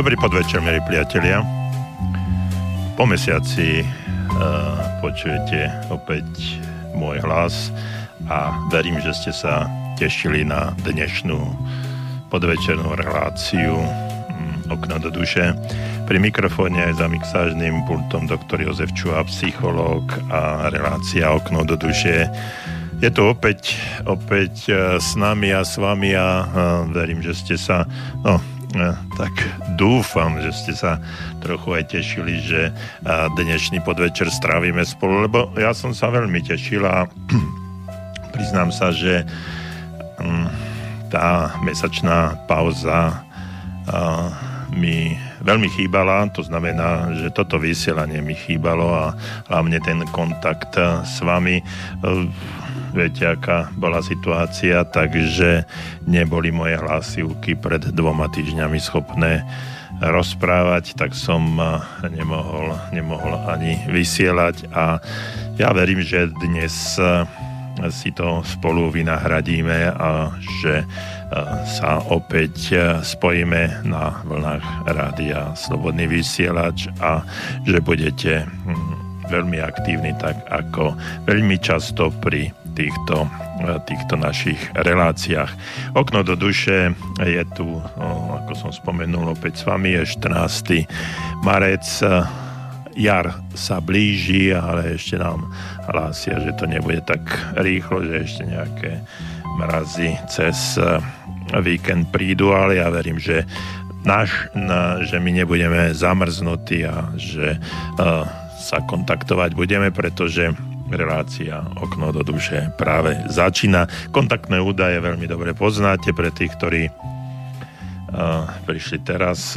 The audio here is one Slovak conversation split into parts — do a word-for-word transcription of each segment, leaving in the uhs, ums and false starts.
Dobrý podvečer, milí priatelia. Po mesiaci uh, počujete opäť môj hlas a verím, že ste sa tešili na dnešnú podvečernú reláciu Okno do duše. Pri mikrofóne aj za mixážnym pultom doktor Jozef Čuha, psychológ, a relácia Okno do duše. Je tu opäť, opäť s nami a s vami a verím, že ste sa, no tak dúfam, že ste sa trochu aj tešili, že dnešný podvečer strávime spolu, lebo ja som sa veľmi tešil a priznám sa, že tá mesačná pauza mi veľmi chýbala, to znamená, že toto vysielanie mi chýbalo a hlavne ten kontakt s vami. Viete, aká bola situácia, takže neboli moje hlasivky pred dvoma týždňami schopné rozprávať, tak som nemohol, nemohol ani vysielať a ja verím, že dnes si to spolu vynahradíme a že sa opäť spojíme na vlnách Rádia Slobodný vysielač a že budete veľmi aktívni, tak ako veľmi často pri týchto, týchto našich reláciách. Okno do duše je tu, ako som spomenul, opäť s vami, je štrnásteho marca. Jar sa blíži, ale ešte nám hlásia, že to nebude tak rýchlo, že ešte nejaké mrazy cez víkend prídu, ale ja verím, že náš, na, že my nebudeme zamrznutí a že uh, sa kontaktovať budeme, pretože relácia Okno do duše práve začína. Kontaktné údaje veľmi dobre poznáte pre tých, ktorí prišli teraz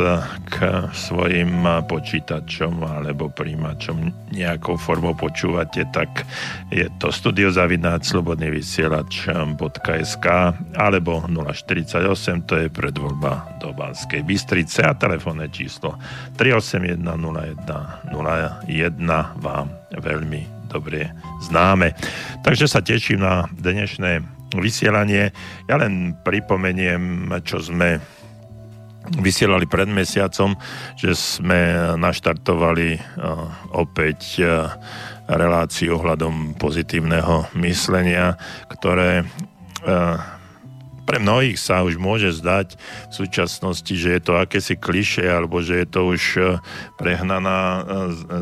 k svojim počítačom alebo príjimačom, nejakou formou počúvate, tak je to studio zavináč slobodný vysielač bodka es ká alebo nula štyridsaťosem, to je predvoľba do Banskej Bystrice a telefónne číslo tri osem jeden nula jeden nula jeden vám veľmi dobre známe. Takže sa teším na dnešné vysielanie. Ja len pripomeniem, čo sme vysielali pred mesiacom, že sme naštartovali opäť reláciu ohľadom pozitívneho myslenia, ktoré pre mnohých sa už môže zdať v súčasnosti, že je to akési klišé, alebo že je to už prehnaná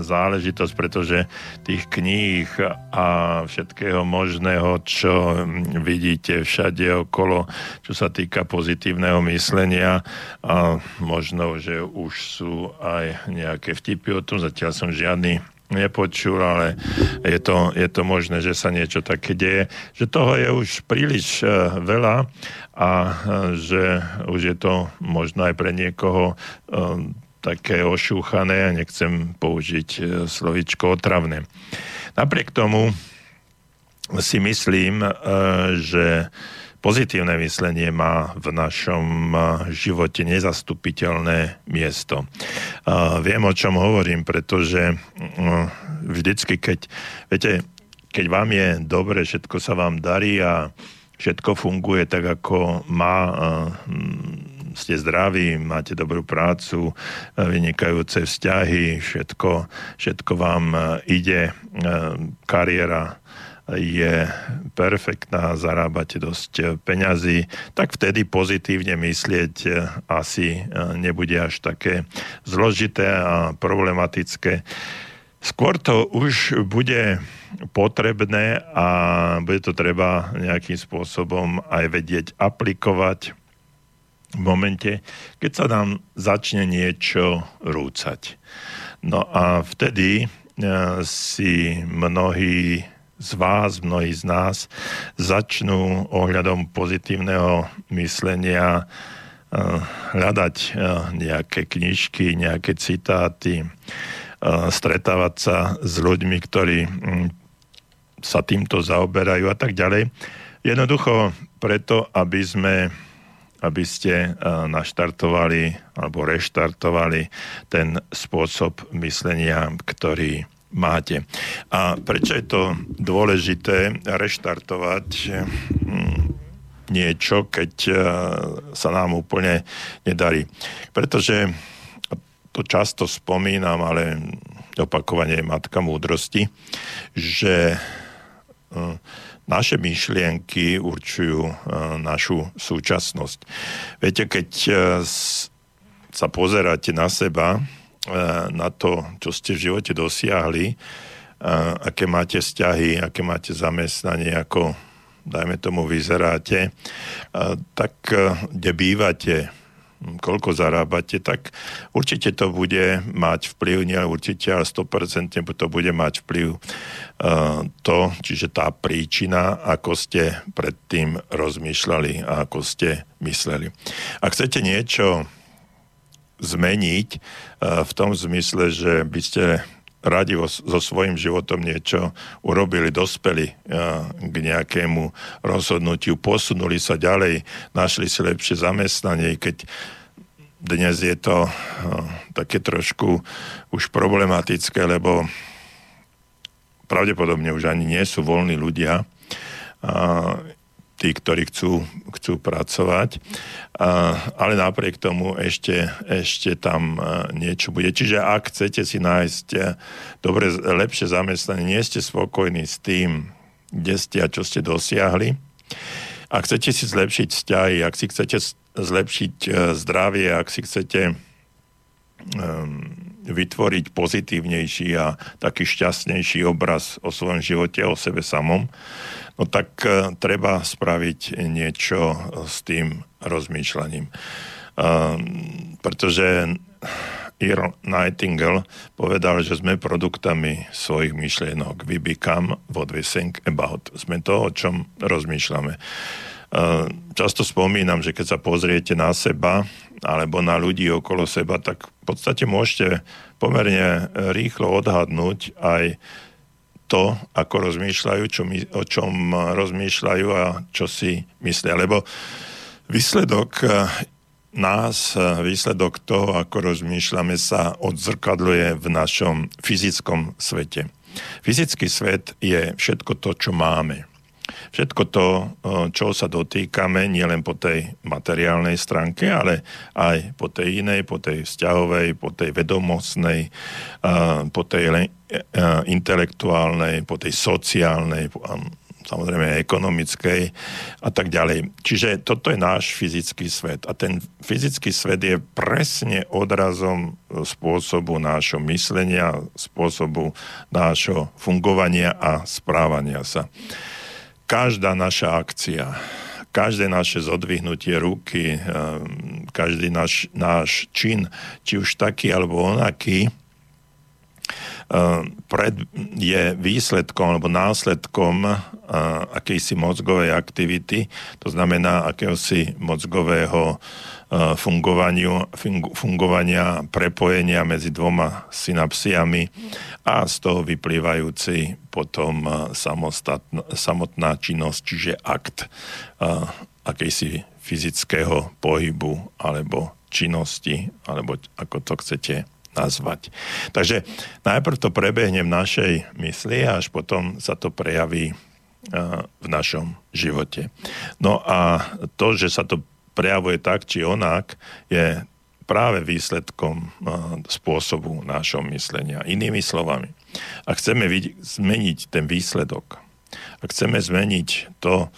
záležitosť, pretože tých kníh a všetkého možného, čo vidíte všade okolo, čo sa týka pozitívneho myslenia, a možno, že už sú aj nejaké vtipy o tom, zatiaľ som žiadny nepočul, ale je to, je to možné, že sa niečo také deje, že toho je už príliš veľa a že už je to možno aj pre niekoho také ošúchané a nechcem použiť slovíčko otravné. Napriek tomu si myslím, že pozitívne myslenie má v našom živote nezastupiteľné miesto. Viem, o čom hovorím, pretože vždycky, keď, viete, keď vám je dobre, všetko sa vám darí a všetko funguje tak, ako má, ste zdraví, máte dobrú prácu, vynikajúce vzťahy, všetko, všetko vám ide, kariéra je perfektná, zarábate dosť peňazí, tak vtedy pozitívne myslieť asi nebude až také zložité a problematické. Skôr to už bude potrebné a bude to treba nejakým spôsobom aj vedieť aplikovať v momente, keď sa nám začne niečo rúcať. No a vtedy si mnohí z vás, mnohí z nás začnú ohľadom pozitívneho myslenia hľadať nejaké knižky, nejaké citáty, stretávať sa s ľuďmi, ktorí sa týmto zaoberajú a tak ďalej. Jednoducho preto, aby sme, aby ste naštartovali alebo reštartovali ten spôsob myslenia, ktorý máte. A prečo je to dôležité reštartovať niečo, keď sa nám úplne nedarí? Pretože to často spomínam, ale opakovanie je matka múdrosti, že naše myšlienky určujú našu súčasnosť. Viete, keď sa pozeráte na seba, na to, čo ste v živote dosiahli, aké máte vzťahy, aké máte zamestnanie, ako dajme tomu vyzeráte, tak kde bývate, koľko zarábate, tak určite to bude mať vplyv, nie určite, ale sto percent to bude mať vplyv to, čiže tá príčina, ako ste predtým rozmýšľali a ako ste mysleli. Ak chcete niečo zmeniť v tom zmysle, že by ste radi so svojím životom niečo urobili, dospeli k nejakému rozhodnutiu, posunuli sa ďalej, našli si lepšie zamestnanie, keď dnes je to také trošku už problematické, lebo pravdepodobne už ani nie sú voľní ľudia, tí, ktorí chcú, chcú pracovať, a, ale napriek tomu ešte, ešte tam niečo bude. Čiže ak chcete si nájsť dobre, lepšie zamestnanie, nie ste spokojní s tým, kde ste a čo ste dosiahli, ak chcete si zlepšiť vzťahy, ak si chcete zlepšiť zdravie, ak si chcete um, vytvoriť pozitívnejší a taký šťastnejší obraz o svojom živote, o sebe samom, no tak uh, treba spraviť niečo s tým rozmýšľaním. Uh, pretože Earl Nightingale povedal, že sme produktami svojich myšlienok. We become what we think about. Sme to, o čom rozmýšľame. Uh, často spomínam, že keď sa pozriete na seba, alebo na ľudí okolo seba, tak v podstate môžete pomerne rýchlo odhadnúť aj to, ako rozmýšľajú, čo my, o čom rozmýšľajú a čo si myslia. Lebo výsledok nás, výsledok toho, ako rozmýšľame, sa odzrkadluje v našom fyzickom svete. Fyzický svet je všetko to, čo máme. Všetko to, čo sa dotýkame, nie len po tej materiálnej stránke, ale aj po tej inej, po tej vzťahovej, po tej vedomostnej, po tej intelektuálnej, po tej sociálnej, samozrejme ekonomickej a tak ďalej. Čiže toto je náš fyzický svet a ten fyzický svet je presne odrazom spôsobu nášho myslenia, spôsobu nášho fungovania a správania sa. Každá naša akcia, každé naše zodvihnutie ruky, každý náš, náš čin, či už taký alebo onaký, pred, je výsledkom alebo následkom akejsi mozgovej aktivity, to znamená akéhosi mozgového fungovania, fungovania, prepojenia medzi dvoma synapsiami a z toho vyplývajúci potom samotná činnosť, čiže akt akejsi fyzického pohybu alebo činnosti, alebo ako to chcete nazvať. Takže najprv to prebehne v našej mysli a až potom sa to prejaví v našom živote. No a to, že sa to prejavuje tak či onak, je práve výsledkom spôsobu nášho myslenia. Inými slovami, ak chceme zmeniť ten výsledok, ak chceme zmeniť to,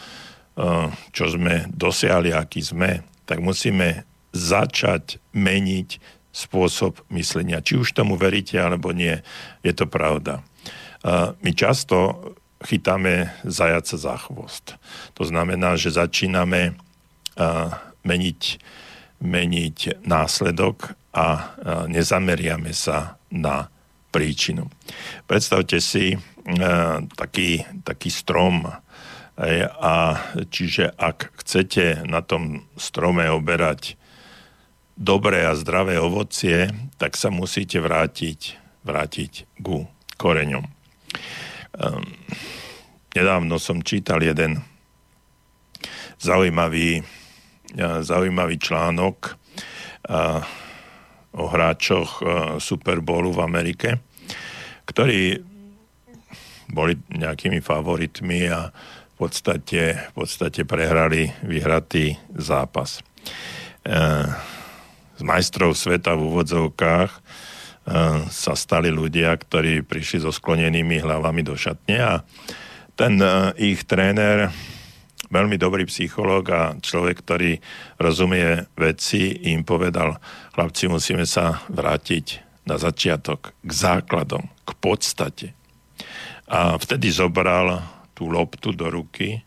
čo sme dosiahli, aký sme, tak musíme začať meniť spôsob myslenia. Či už tomu veríte, alebo nie, je to pravda. My často chytáme zajaca za chvost. To znamená, že začíname meniť, meniť následok a nezameriame sa na príčinu. Predstavte si taký, taký strom. A čiže ak chcete na tom strome oberať dobré a zdravé ovocie, tak sa musíte vrátiť, vrátiť ku koreňom. Um, nedávno som čítal jeden zaujímavý, uh, zaujímavý článok uh, o hráčoch uh, Super Bowlu v Amerike, ktorí boli nejakými favoritmi a v podstate, v podstate prehrali vyhratý zápas. Uh, z majstrov sveta v úvodzovkách sa stali ľudia, ktorí prišli so sklonenými hlavami do šatne a ten ich tréner, veľmi dobrý psychológ a človek, ktorý rozumie veci, im povedal, chlapci, musíme sa vrátiť na začiatok, k základom, k podstate. A vtedy zobral tú loptu do ruky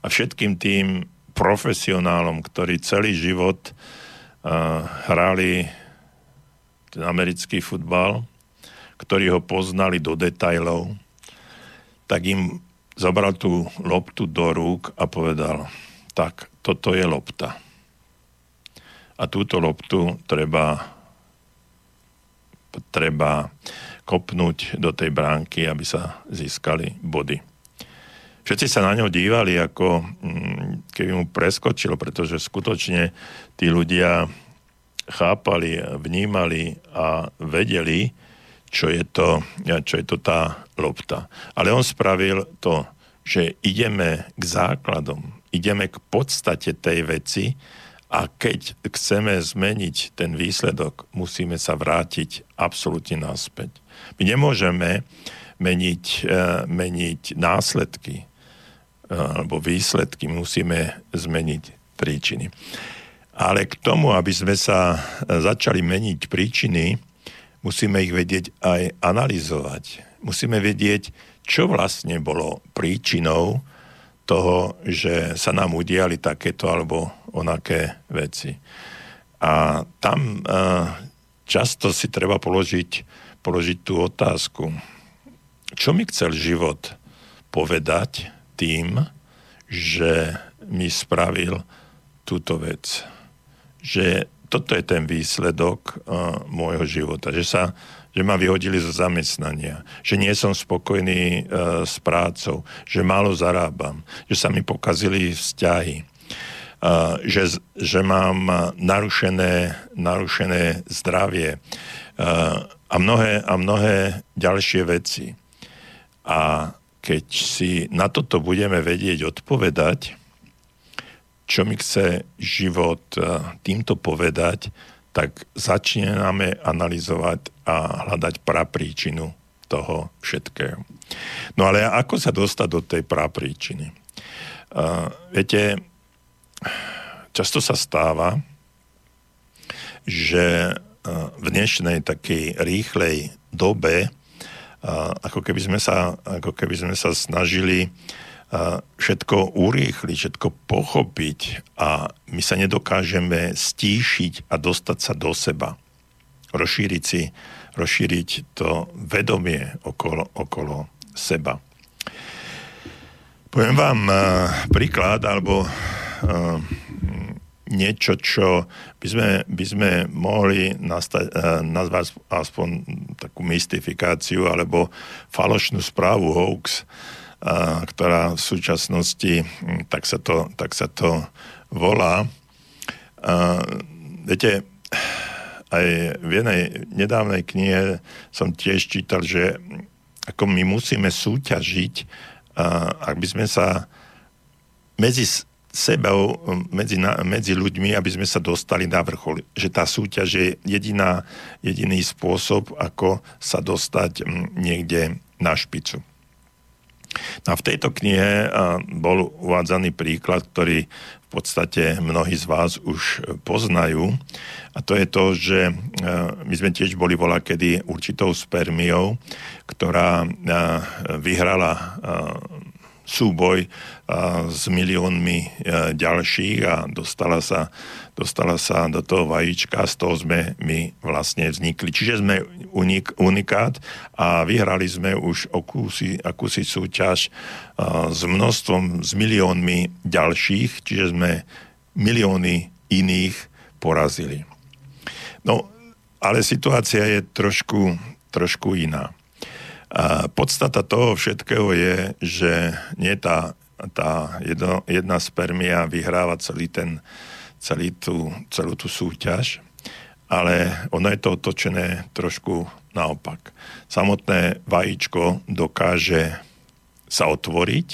a všetkým tým profesionálom, ktorí celý život uh, hrali ten americký futbal, ktorí ho poznali do detailov, tak im zobral tú loptu do rúk a povedal, tak, toto je lopta. A túto loptu treba treba kopnúť do tej bránky, aby sa získali body. Všetci sa na ňo dívali, ako keby mu preskočilo, pretože skutočne tí ľudia chápali, vnímali a vedeli, čo je to, čo je to tá lopta. Ale on spravil to, že ideme k základom, ideme k podstate tej veci a keď chceme zmeniť ten výsledok, musíme sa vrátiť absolútne naspäť. My nemôžeme meniť, meniť následky, alebo výsledky, musíme zmeniť príčiny. Ale k tomu, aby sme sa začali meniť príčiny, musíme ich vedieť aj analyzovať. Musíme vedieť, čo vlastne bolo príčinou toho, že sa nám udiali takéto alebo onaké veci. A tam často si treba položiť, položiť tú otázku. Čo mi chcel život povedať tým, že mi spravil túto vec? Že toto je ten výsledok uh, môjho života. Že, sa, že ma vyhodili zo zamestnania. Že nie som spokojný uh, s prácou. Že málo zarábam. Že sa mi pokazili vzťahy. Uh, že, že mám narušené, narušené zdravie. Uh, a, mnohé, a mnohé ďalšie veci. A keď si na toto budeme vedieť odpovedať, čo mi chce život týmto povedať, tak začíname analyzovať a hľadať prapríčinu toho všetkého. No ale ako sa dostať do tej prapríčiny? Uh, viete, často sa stáva, že v dnešnej takej rýchlej dobe ako keby sme sa, ako keby sme sa snažili všetko urýchliť, všetko pochopiť a my sa nedokážeme stíšiť a dostať sa do seba. Rozšíriť si, rozšíriť to vedomie okolo, okolo seba. Poviem vám príklad, alebo niečo, čo by sme, by sme mohli nasta- nazvať aspoň takú mystifikáciu alebo falošnú správu hoax, a, ktorá v súčasnosti, tak sa to, tak sa to volá. A, viete, aj v jednej nedávnej knihe som tiež čítal, že ako my musíme súťažiť, a, ak by sme sa medzi sebou medzi, medzi ľuďmi, aby sme sa dostali na vrchol. Že tá súťaž je jediná, jediný spôsob, ako sa dostať niekde na špicu. A v tejto knihe bol uvádzaný príklad, ktorý v podstate mnohí z vás už poznajú. A to je to, že my sme tiež boli volakedy určitou spermiou, ktorá vyhrala súboj a, s miliónmi a, ďalších a dostala sa, dostala sa do toho vajíčka, z toho sme my vlastne vznikli. Čiže sme unik, unikát a vyhrali sme už akúsi, akúsi súťaž a, s množstvom, s miliónmi ďalších, čiže sme milióny iných porazili. No, ale situácia je trošku, trošku iná. A podstata toho všetkého je, že nie tá, tá jedno, jedna spermia vyhráva celý ten, celý tú, celú tú súťaž, ale ono je to otočené trošku naopak. Samotné vajíčko dokáže sa otvoriť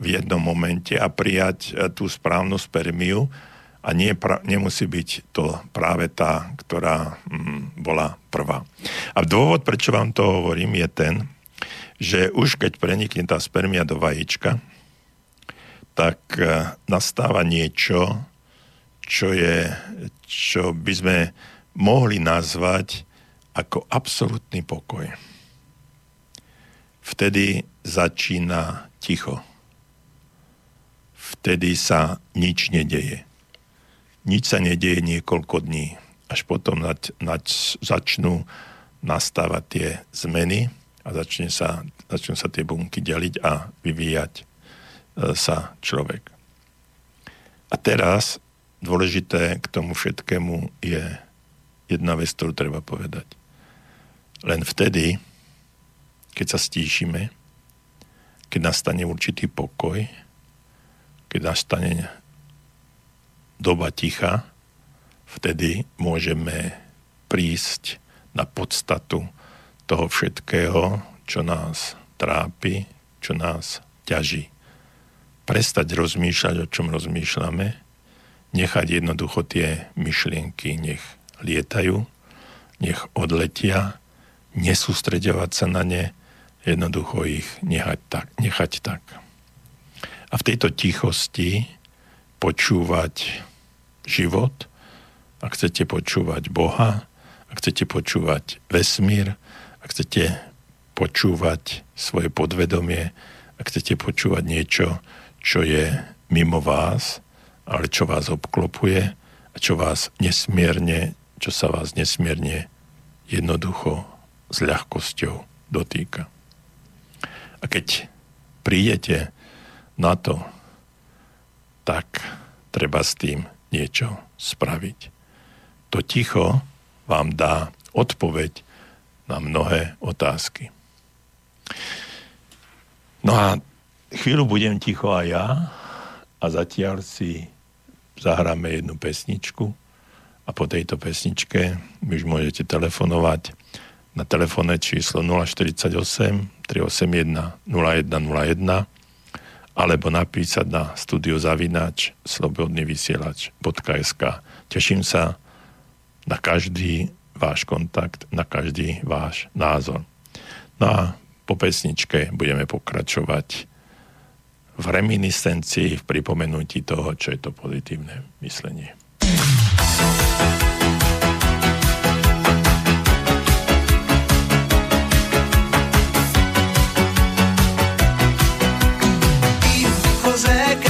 v jednom momente a prijať tú správnu spermiu a nie, pra, nemusí byť to práve tá, ktorá mm, bola prvá. A dôvod, prečo vám to hovorím, je ten, že už keď prenikne tá spermia do vajíčka, tak nastáva niečo, čo je, čo by sme mohli nazvať ako absolútny pokoj. Vtedy začína ticho. Vtedy sa nič nedeje. Nič sa nedeje niekoľko dní. Až potom nač, nač, začnú nastávať tie zmeny a začne sa, začnú sa tie bunky deliť a vyvíjať sa človek. A teraz dôležité k tomu všetkému je jedna vec, ktorú treba povedať. Len vtedy, keď sa stíšime, keď nastane určitý pokoj, keď nastane doba ticha, vtedy môžeme prísť na podstatu toho všetkého, čo nás trápi, čo nás ťaží. Prestať rozmýšľať, o čom rozmýšľame, nechať jednoducho tie myšlienky, nech lietajú, nech odletia, nesústreďovať sa na ne, jednoducho ich nechať tak. Nechať tak. A v tejto tichosti počúvať život, ak chcete počúvať Boha, ak chcete počúvať vesmír, ak chcete počúvať svoje podvedomie, ak chcete počúvať niečo, čo je mimo vás, ale čo vás obklopuje a čo vás nesmierne, čo sa vás nesmierne jednoducho s ľahkosťou dotýka. A keď prídete na to, tak treba s tým niečo spraviť. To ticho vám dá odpoveď na mnohé otázky. No a chvíľu budem ticho aj ja a zatiaľ si zahráme jednu pesničku a po tejto pesničke vy už môžete telefonovať na telefónne číslo nula štyridsaťosem, tri osemdesiatjeden, nula sto jeden alebo napísať na studio zavináč slobodný vysielač bodka es ká. Teším sa na každý váš kontakt, na každý váš názor. No a po pesničke budeme pokračovať v reminiscencii, v pripomenutí toho, čo je to pozitívne myslenie. Keep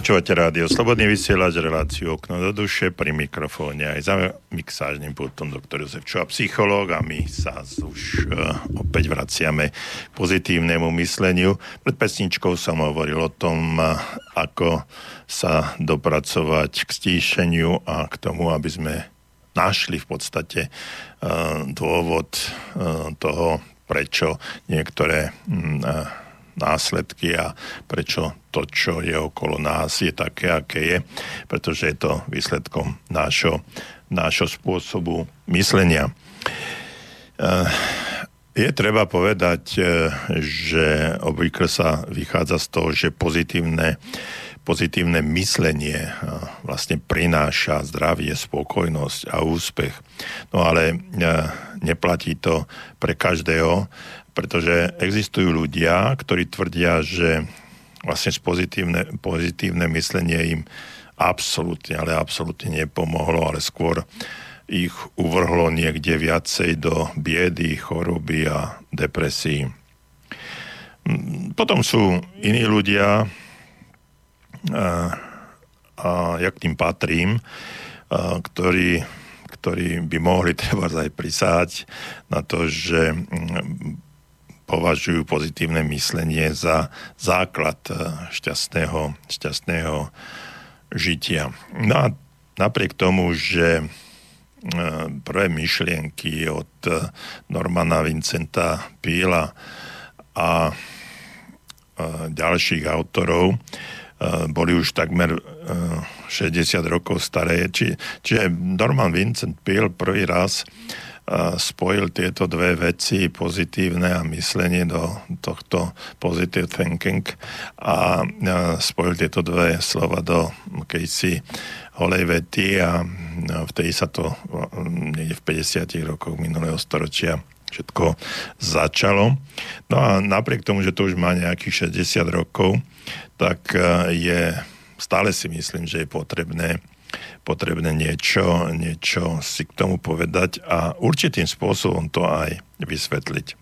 Počúvate Rádio Slobodný vysielač, reláciu Okno do duše, pri mikrofóne aj za mixážnym pultom doktor Jozef Čuha, psychológ, a my sa už uh, opäť vraciame k pozitívnemu mysleniu. Pred pesničkou som hovoril o tom, uh, ako sa dopracovať k stíšeniu a k tomu, aby sme našli v podstate uh, dôvod uh, toho, prečo niektoré uh, následky a prečo to, čo je okolo nás, je také, aké je, pretože je to výsledkom nášho, nášho spôsobu myslenia. Je treba povedať, že obvykle sa vychádza z toho, že pozitívne, pozitívne myslenie vlastne prináša zdravie, spokojnosť a úspech. No ale neplatí to pre každého, pretože existujú ľudia, ktorí tvrdia, že vlastne pozitívne, pozitívne myslenie im absolútne, ale absolútne nepomohlo, ale skôr ich uvrhlo niekde viacej do biedy, choroby a depresí. Potom sú iní ľudia, a ja k tým patrím, ktorí ktorí by mohli treba aj prisahať na to, že považujú pozitívne myslenie za základ šťastného, šťastného žitia. No a napriek tomu, že prvé myšlienky od Normana Vincenta Peala a ďalších autorov boli už takmer šesťdesiat rokov staré. Či, čiže Norman Vincent Peale prvý raz spojil tieto dve veci, pozitívne a myslenie, do tohto positive thinking, a spojil tieto dve slova do kejsi holej vety, a vtedy sa to niekde v päťdesiatych rokoch minulého storočia všetko začalo. No a napriek tomu, že to už má nejakých šesťdesiat rokov, tak je, stále si myslím, že je potrebné, potrebné niečo, niečo si k tomu povedať a určitým spôsobom to aj vysvetliť.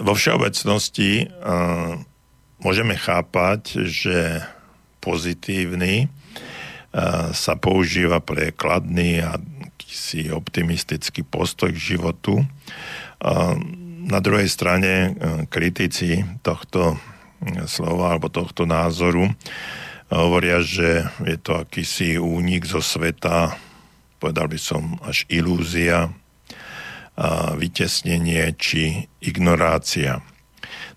Vo všeobecnosti môžeme chápať, že pozitívny sa používa pre kladný a akýsi optimistický postoj k životu. Na druhej strane kritici tohto slova alebo tohto názoru hovoria, že je to akýsi únik zo sveta, povedal by som až ilúzia, vytesnenie či ignorácia.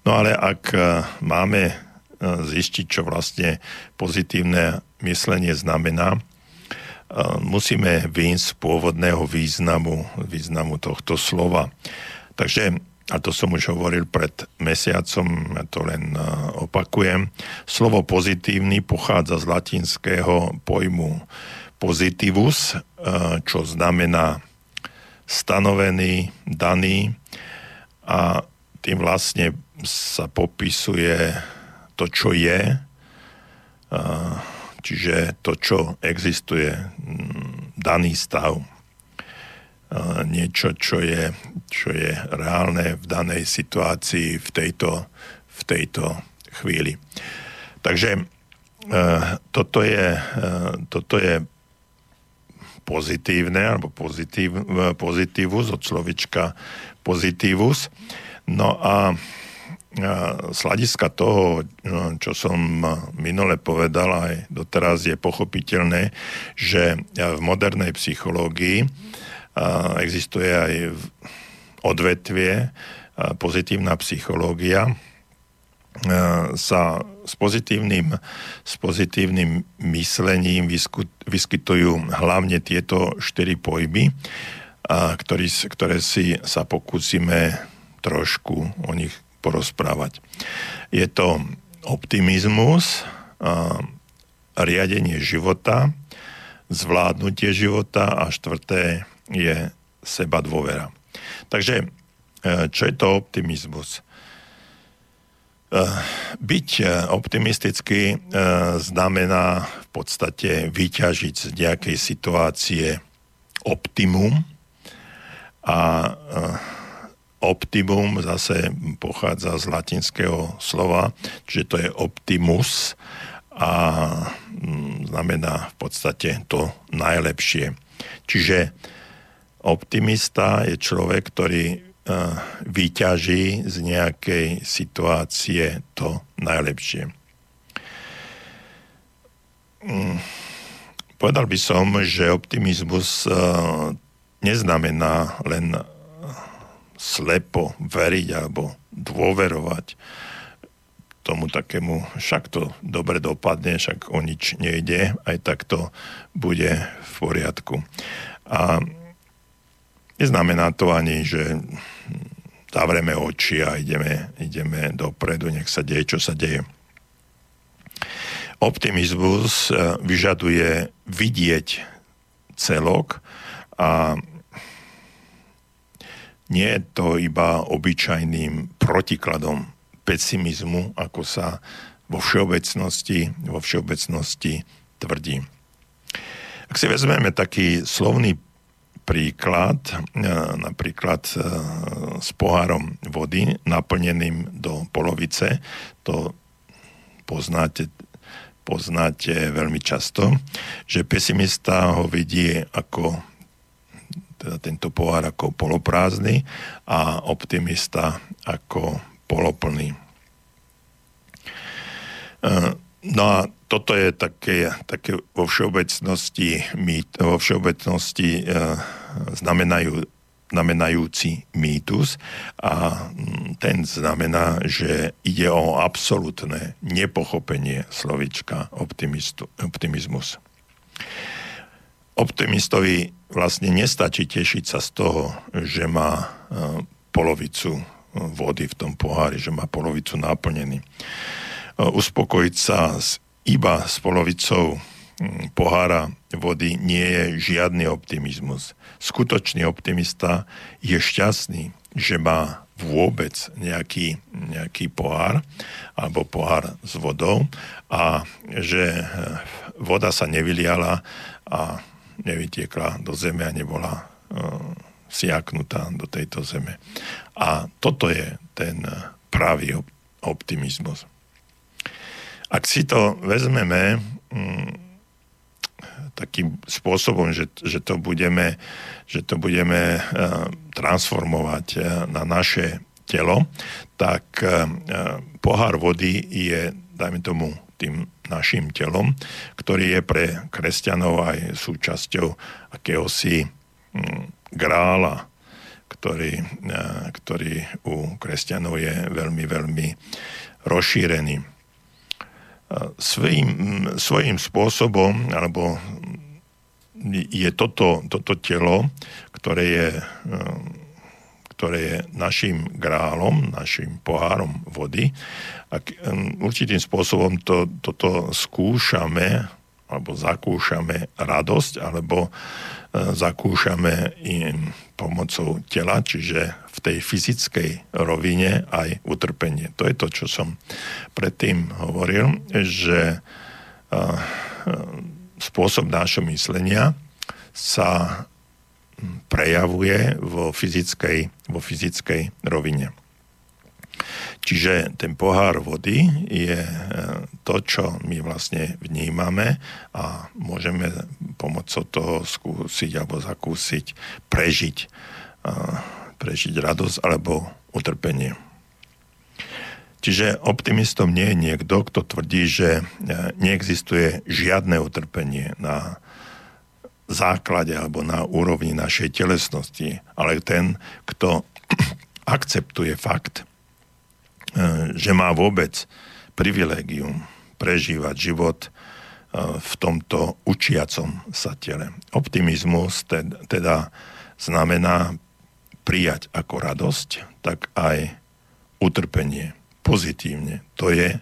No ale ak máme zistiť, čo vlastne pozitívne myslenie znamená, musíme vyjsť z pôvodného významu, významu tohto slova. Takže, a to som už hovoril pred mesiacom, ja to len opakujem, slovo pozitívny pochádza z latinského pojmu positivus, čo znamená stanovený, daný, a tým vlastne sa popisuje to, čo je, čiže to, čo existuje, daný stav. Niečo, čo je, čo je reálne v danej situácii, v tejto, v tejto chvíli. Takže toto je, toto je pozitívne, alebo pozitív, pozitívus, od slovička pozitívus. No a z hľadiska toho, čo som minule povedal, aj doteraz je pochopiteľné, že v modernej psychológii existuje aj odvetvie pozitívna psychológia. Sa s pozitívnym, s pozitívnym myslením vyskytujú hlavne tieto štyri pojmy, ktorý, ktoré si sa pokúsime trošku o nich porozprávať. Je to optimizmus, riadenie života, zvládnutie života, a štvrté je seba dôvera. Takže, čo je to optimizmus? Byť optimistický znamená v podstate vyťažiť z nejakej situácie optimum a optimum zase pochádza z latinského slova, čiže to je optimus a znamená v podstate to najlepšie. Čiže optimista je človek, ktorý vyťaží z nejakej situácie to najlepšie. Povedal by som, že optimizmus neznamená len slepo veriť alebo dôverovať tomu takému, však to dobre dopadne, však o nič nejde, aj tak to bude v poriadku. A neznamená to ani, že zavrieme oči a ideme, ideme dopredu, nech sa deje, čo sa deje. Optimizmus vyžaduje vidieť celok a nie je to iba obyčajným protikladom pesimizmu, ako sa vo všeobecnosti, vo všeobecnosti tvrdí. Ak si vezmeme taký slovný príklad, napríklad s pohárom vody naplneným do polovice, to poznáte poznáte veľmi často, že pesimista ho vidí ako teda tento pohár ako poloprázdny a optimista ako poloplný. No a toto je také, také vo všeobecnosti, vo všeobecnosti znamenajú, znamenajúci mýtus a ten znamená, že ide o absolútne nepochopenie slovíčka optimizmus. Optimistovi vlastne nestačí tešiť sa z toho, že má polovicu vody v tom pohári, že má polovicu naplnený. Uspokojiť sa iba s polovicou pohára vody nie je žiadny optimizmus. Skutočný optimista je šťastný, že má vôbec nejaký, nejaký pohár alebo pohár s vodou a že voda sa nevyliala a nevytiekla do zeme a nebola uh, siaknutá do tejto zeme. A toto je ten pravý op- optimizmus. Ak si to vezmeme um, takým spôsobom, že, že to budeme, že to budeme transformovať na naše telo, tak pohár vody je, dajme tomu, tým našim telom, ktorý je pre kresťanov aj súčasťou akéhosi grála, ktorý, ktorý u kresťanov je veľmi, veľmi rozšírený. Svojím, svojím spôsobom, alebo je toto, toto telo, ktoré je, ktoré je našim grálom, našim pohárom vody. A určitým spôsobom to, toto skúšame, alebo zakúšame radosť, alebo zakúšame im pomocou tela, čiže v tej fyzickej rovine aj utrpenie. To je to, čo som predtým hovoril, že spôsob nášho myslenia sa prejavuje vo fyzickej, vo fyzickej rovine. Čiže ten pohár vody je to, čo my vlastne vnímame a môžeme pomocou toho skúsiť alebo zakúsiť prežiť, prežiť radosť alebo utrpenie. Čiže optimistom nie je niekto, kto tvrdí, že neexistuje žiadne utrpenie na základe alebo na úrovni našej telesnosti, ale ten, kto akceptuje fakt, že má vôbec privilégium prežívať život v tomto učiacom sa tele. Optimizmus teda znamená prijať ako radosť, tak aj utrpenie pozitívne. To je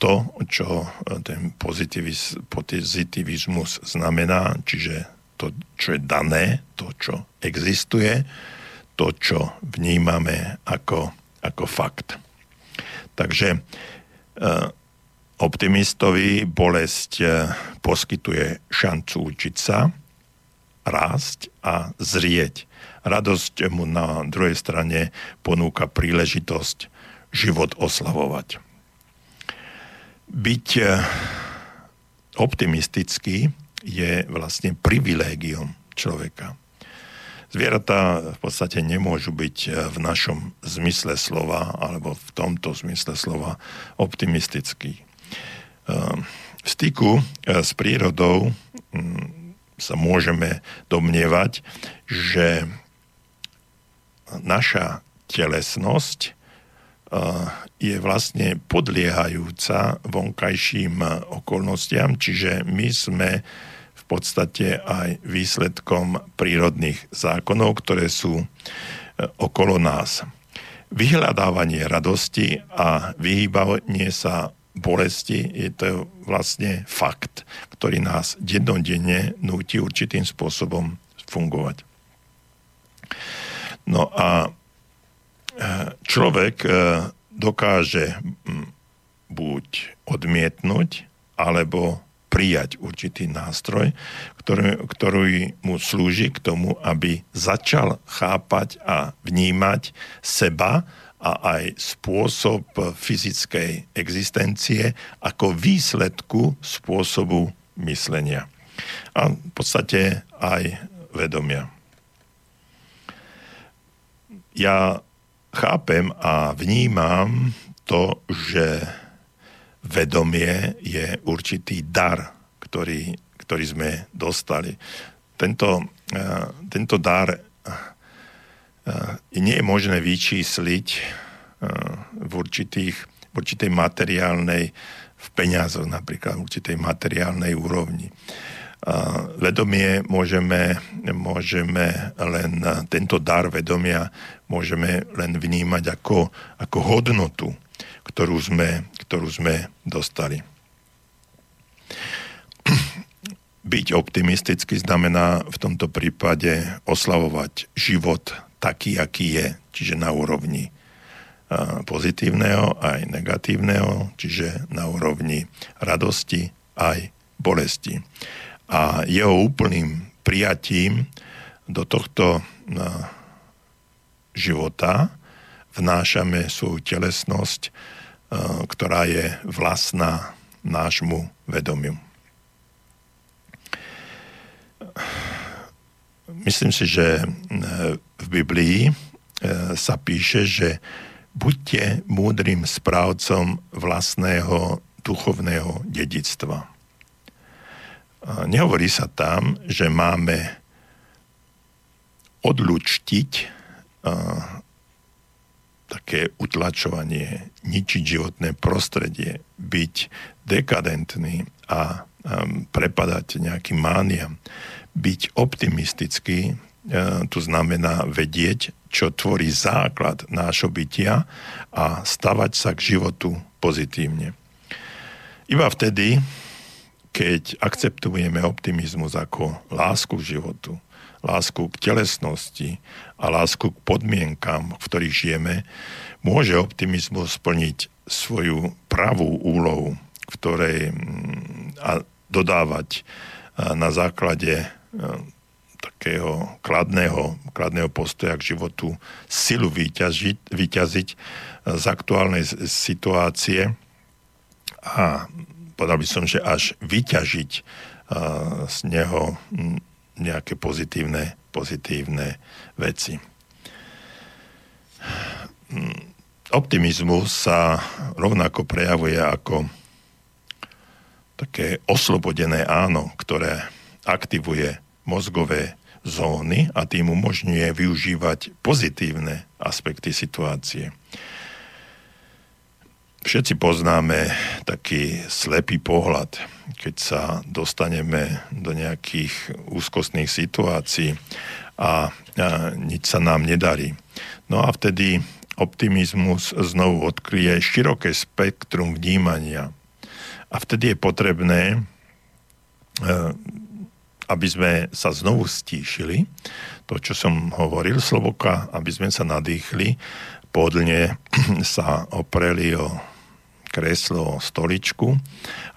to, čo ten pozitiviz, pozitivizmus znamená, čiže to, čo je dané, to, čo existuje, to, čo vnímame ako, ako fakt. Takže optimistovi bolesť poskytuje šancu učiť sa rásť a zrieť. Radosť mu na druhej strane ponúka príležitosť život oslavovať. Byť optimistický je vlastne privilégium človeka. Zvieratá v podstate nemôžu byť v našom zmysle slova, alebo v tomto zmysle slova optimistický. V styku s prírodou sa môžeme domnievať, že naša telesnosť je vlastne podliehajúca vonkajším okolnostiam, čiže my sme v podstate aj výsledkom prírodných zákonov, ktoré sú okolo nás. Vyhľadávanie radosti a vyhýbanie sa bolesti je to vlastne fakt, ktorý nás dennodenne núti určitým spôsobom fungovať. No a človek dokáže buď odmietnúť, alebo prijať určitý nástroj, ktorý, ktorý mu slúži k tomu, aby začal chápať a vnímať seba a aj spôsob fyzickej existencie ako výsledku spôsobu myslenia. A v podstate aj vedomia. Ja chápem a vnímam to, že vedomie je určitý dar, ktorý, ktorý sme dostali. Tento, tento dar nie je možné vyčísliť v, určitých, v určitej materiálnej, v peňazoch napríklad, v určitej materiálnej úrovni. Vedomie môžeme, môžeme len, tento dar vedomia môžeme len vnímať ako, ako hodnotu, ktorú sme, ktorú sme dostali. Byť optimisticky znamená v tomto prípade oslavovať život taký, aký je, čiže na úrovni pozitívneho aj negatívneho, čiže na úrovni radosti aj bolesti. A jeho úplným prijatím do tohto života vnášame svoju telesnosť, ktorá je vlastná nášmu vedomiu. Myslím si, že v Biblii sa píše, že buďte múdrym správcom vlastného duchovného dedičstva. Nehovorí sa tam, že máme odlučtiť také utlačovanie, ničiť životné prostredie, byť dekadentný a prepadať nejakým mániam. Byť optimistický, tu znamená vedieť, čo tvorí základ nášho bytia a stavať sa k životu pozitívne. Iba vtedy, keď akceptujeme optimizmus ako lásku k životu, lásku k telesnosti a lásku k podmienkám, v ktorých žijeme, môže optimizmus splniť svoju pravú úlohu, v ktorej a dodávať na základe takého kladného, kladného postoja k životu silu vyťažiť, vyťaziť z aktuálnej situácie a povedal by som, že až vyťažiť z neho nejaké pozitívne, pozitívne veci. Optimizmus sa rovnako prejavuje ako také oslobodené áno, ktoré aktivuje mozgové zóny a tým umožňuje využívať pozitívne aspekty situácie. Všetci poznáme taký slepý pohľad, keď sa dostaneme do nejakých úzkostných situácií a, a nič sa nám nedarí. No a vtedy optimizmus znovu odkryje široké spektrum vnímania. A vtedy je potrebné, aby sme sa znovu stíšili, to, čo som hovoril sloboka, aby sme sa nadýchli, pohodlne sa opreli o kreslo, stoličku,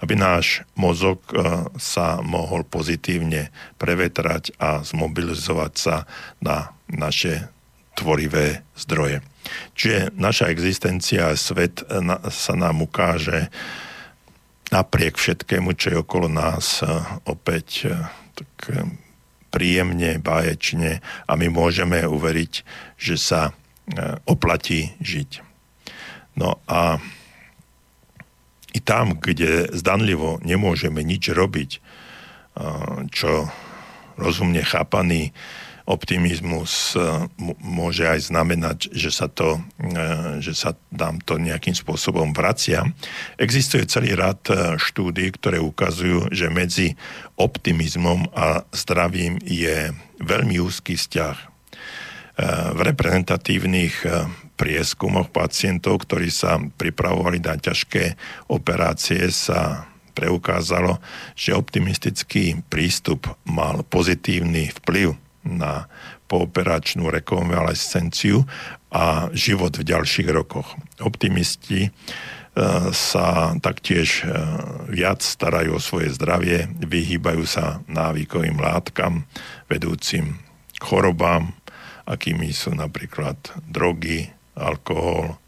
aby náš mozog sa mohol pozitívne prevetrať a zmobilizovať sa na naše tvorivé zdroje. Čiže naša existencia a svet sa nám ukáže napriek všetkému, čo je okolo nás, opäť tak príjemne, báječne, a my môžeme uveriť, že sa oplatí žiť. No a i tam, kde zdanlivo nemôžeme nič robiť, čo rozumne chápaný optimizmus môže aj znamenať, že sa, to, že sa nám to nejakým spôsobom vracia. Existuje celý rad štúdií, ktoré ukazujú, že medzi optimizmom a zdravím je veľmi úzky vzťah. V reprezentatívnych prieskumoch pacientov, ktorí sa pripravovali na ťažké operácie, sa preukázalo, že optimistický prístup mal pozitívny vplyv na pooperačnú rekonvalescenciu a život v ďalších rokoch. Optimisti sa taktiež viac starajú o svoje zdravie, vyhýbajú sa návykovým látkam, vedúcim k chorobám, akými sú napríklad drogy, alkohol,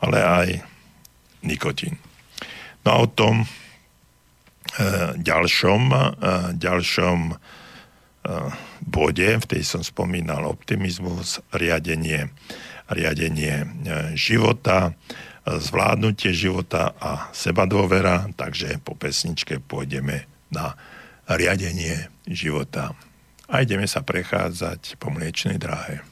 ale aj nikotín. No a o tom ďalšom, ďalšom bode, v tej som spomínal optimizmus, riadenie, riadenie života, zvládnutie života a sebadôvera, takže po pesničke pôjdeme na riadenie života. A ideme sa prechádzať po mliečnej dráhe.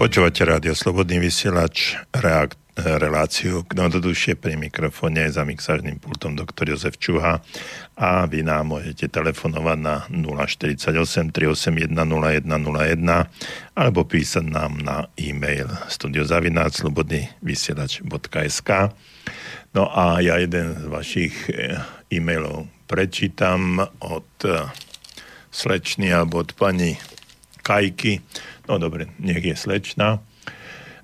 Počúvate Rádio Slobodný vysielač, reakt, reláciu Okno do duše, pri mikrofóne za mixážnym pultom doktor Jozef Čuha a vy nám môžete telefonovať na nula štyridsaťosem, tristoosemdesiatjeden, nula sto jeden alebo písať nám na e-mail studio zavináč slobodný vysielač bodka es ká. No a ja jeden z vašich e-mailov prečítam od slečny alebo od pani Kajky. No dobre, nech je slečna.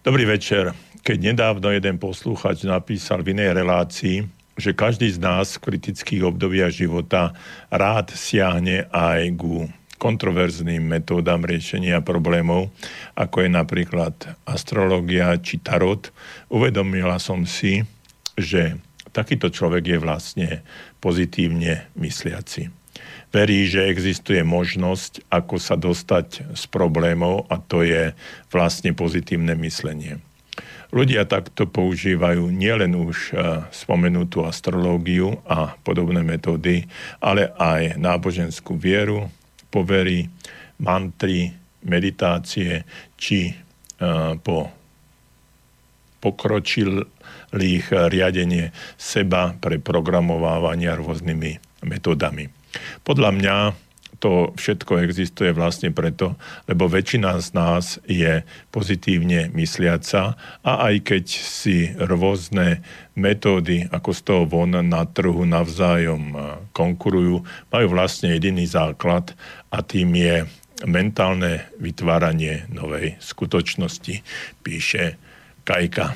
Dobrý večer. Keď nedávno jeden posluchač napísal v inej relácii, že každý z nás v kritických obdobiach života rád siahne aj ku kontroverzným metódam riešenia problémov, ako je napríklad astrológia či tarot, uvedomila som si, že takýto človek je vlastne pozitívne mysliaci. Verí, že existuje možnosť, ako sa dostať z problémov, a to je vlastne pozitívne myslenie. Ľudia takto používajú nielen už spomenutú astrológiu a podobné metódy, ale aj náboženskú vieru, povery, mantry, meditácie či po pokročilých riadenie seba preprogramovávania rôznymi metódami. Podľa mňa to všetko existuje vlastne preto, lebo väčšina z nás je pozitívne mysliaca a aj keď si rôzne metódy, ako z toho von na trhu navzájom konkurujú, majú vlastne jediný základ a tým je mentálne vytváranie novej skutočnosti, píše Kajka.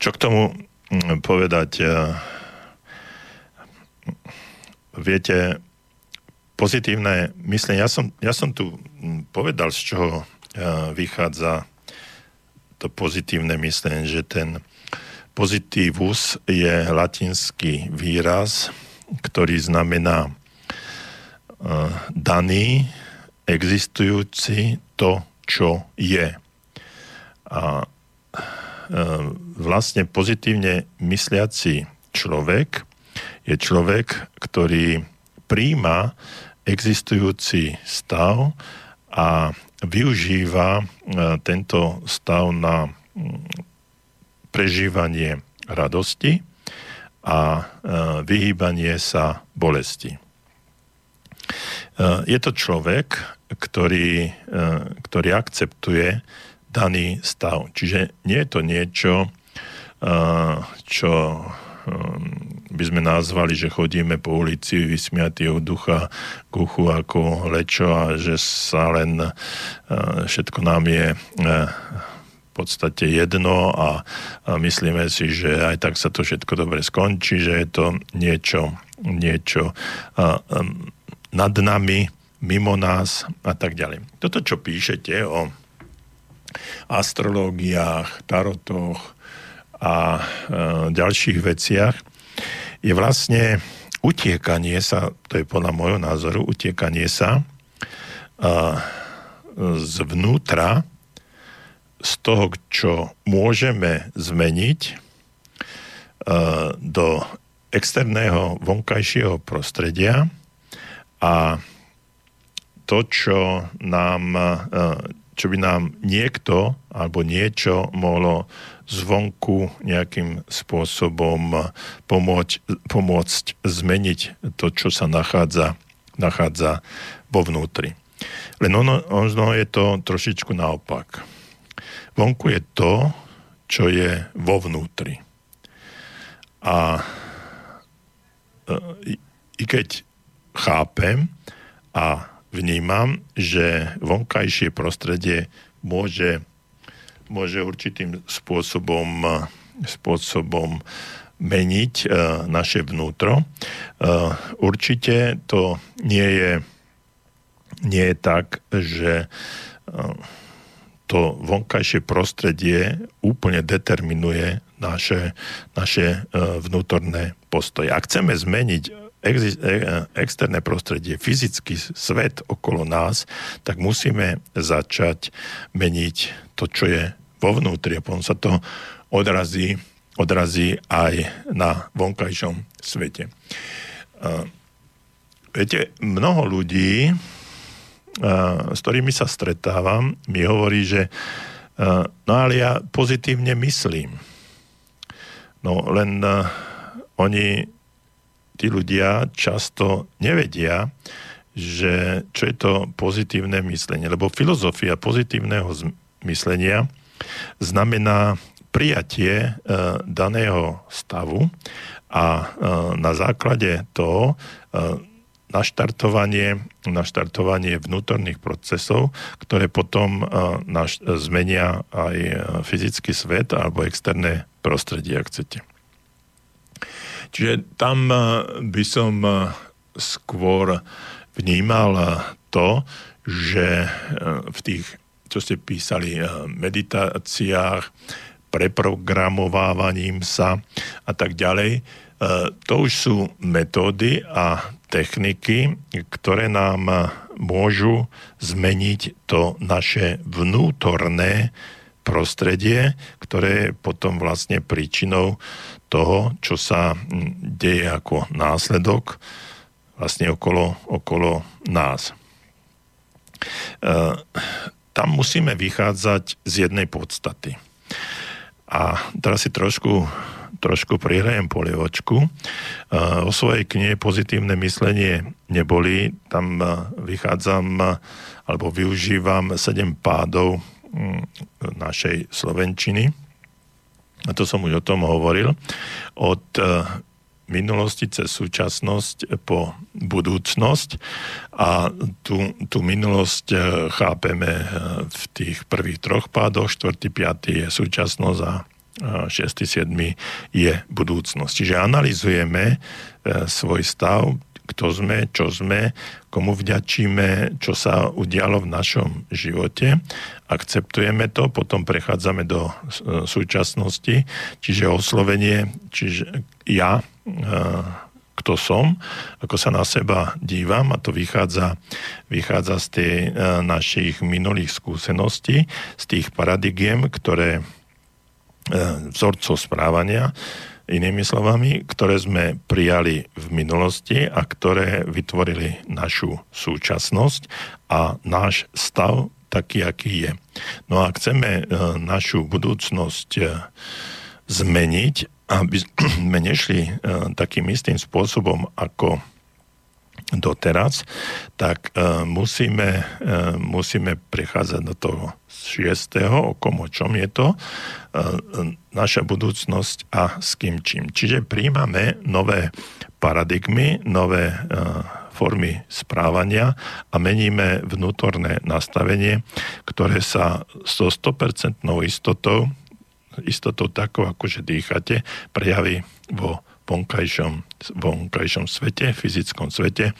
Čo k tomu povedať? Viete, pozitívne myslenie, ja som, ja som tu povedal, z čoho vychádza to pozitívne myslenie, že ten pozitívus je latinský výraz, ktorý znamená daný, existujúci, to, čo je. A vlastne pozitívne mysliaci človek je človek, ktorý prijíma existujúci stav a využíva tento stav na prežívanie radosti a vyhýbanie sa bolesti. Je to človek, ktorý, ktorý akceptuje daný stav. Čiže nie je to niečo, čo by sme nazvali, že chodíme po ulici vysmiatí od ducha k uchu ako lečo a že sa len všetko nám je v podstate jedno a myslíme si, že aj tak sa to všetko dobre skončí, že je to niečo, niečo nad nami, mimo nás a tak ďalej. Toto, čo píšete o astrológiách, tarotoch a ďalších veciach, je vlastne utiekanie sa, to je podľa môjho názoru, utiekanie sa zvnútra, z toho, čo môžeme zmeniť, do externého vonkajšieho prostredia a to, čo nám, čo by nám niekto alebo niečo mohlo zvonku nejakým spôsobom pomôcť, pomôcť zmeniť to, čo sa nachádza, nachádza vo vnútri. Len ono, ono je to trošičku naopak. Vonku je to, čo je vo vnútri. A i keď chápem a vnímam, že vonkajšie prostredie môže môže určitým spôsobom, spôsobom meniť naše vnútro. Určite to nie je, nie je tak, že to vonkajšie prostredie úplne determinuje naše, naše vnútorné postoje. Ak chceme zmeniť externé prostredie, fyzický svet okolo nás, tak musíme začať meniť to, čo je vo vnútri. A potom sa to odrazí, odrazí aj na vonkajšom svete. Viete, mnoho ľudí s ktorými sa stretávam, mi hovorí, že no ale ja pozitívne myslím. No len oni, tí ľudia často nevedia, že čo je to pozitívne myslenie. Lebo filozofia pozitívneho myslenia znamená prijatie daného stavu a na základe toho naštartovanie, naštartovanie vnútorných procesov, ktoré potom naš, zmenia aj fyzický svet alebo externé prostredie, ak chcete. Čiže tam by som skôr vnímal to, že v tých, čo ste písali, meditáciách, preprogramovávaním sa a tak ďalej, to už sú metódy a techniky, ktoré nám môžu zmeniť to naše vnútorné prostredie, ktoré je potom vlastne príčinou toho, čo sa deje ako následok vlastne okolo, okolo nás. Tam musíme vychádzať z jednej podstaty. A teraz si trošku, trošku prihrajem polievočku. O svojej knihe Pozitívne myslenie neboli. Tam vychádzam alebo využívam sedem pádov našej slovenčiny. A to som už o tom hovoril. Od minulosti cez súčasnosť po budúcnosť. A tú, tú minulosť chápeme v tých prvých troch pádoch, štvrtý, piatý je súčasnosť a šiesty, siedmy je budúcnosť. Čiže analyzujeme svoj stav, kto sme, čo sme, komu vďačíme, čo sa udialo v našom živote. Akceptujeme to, potom prechádzame do súčasnosti, čiže oslovenie, čiže ja, kto som, ako sa na seba dívam, a to vychádza, vychádza z tých našich minulých skúseností, z tých paradigiem, ktoré vzorcov správania, inými slovami, ktoré sme prijali v minulosti a ktoré vytvorili našu súčasnosť a náš stav taký, aký je. No a chceme našu budúcnosť zmeniť, aby sme nešli takým istým spôsobom ako doteraz, tak musíme, musíme prechádzať do toho šiesteho, o kom, o čom je to, naša budúcnosť a s kým čím. Čiže príjmame nové paradigmy, nové formy správania a meníme vnútorné nastavenie, ktoré sa so sto percent istotou, istotou takou, akože dýchate, prejaví vo vonkajšom, vonkajšom svete, fyzickom svete,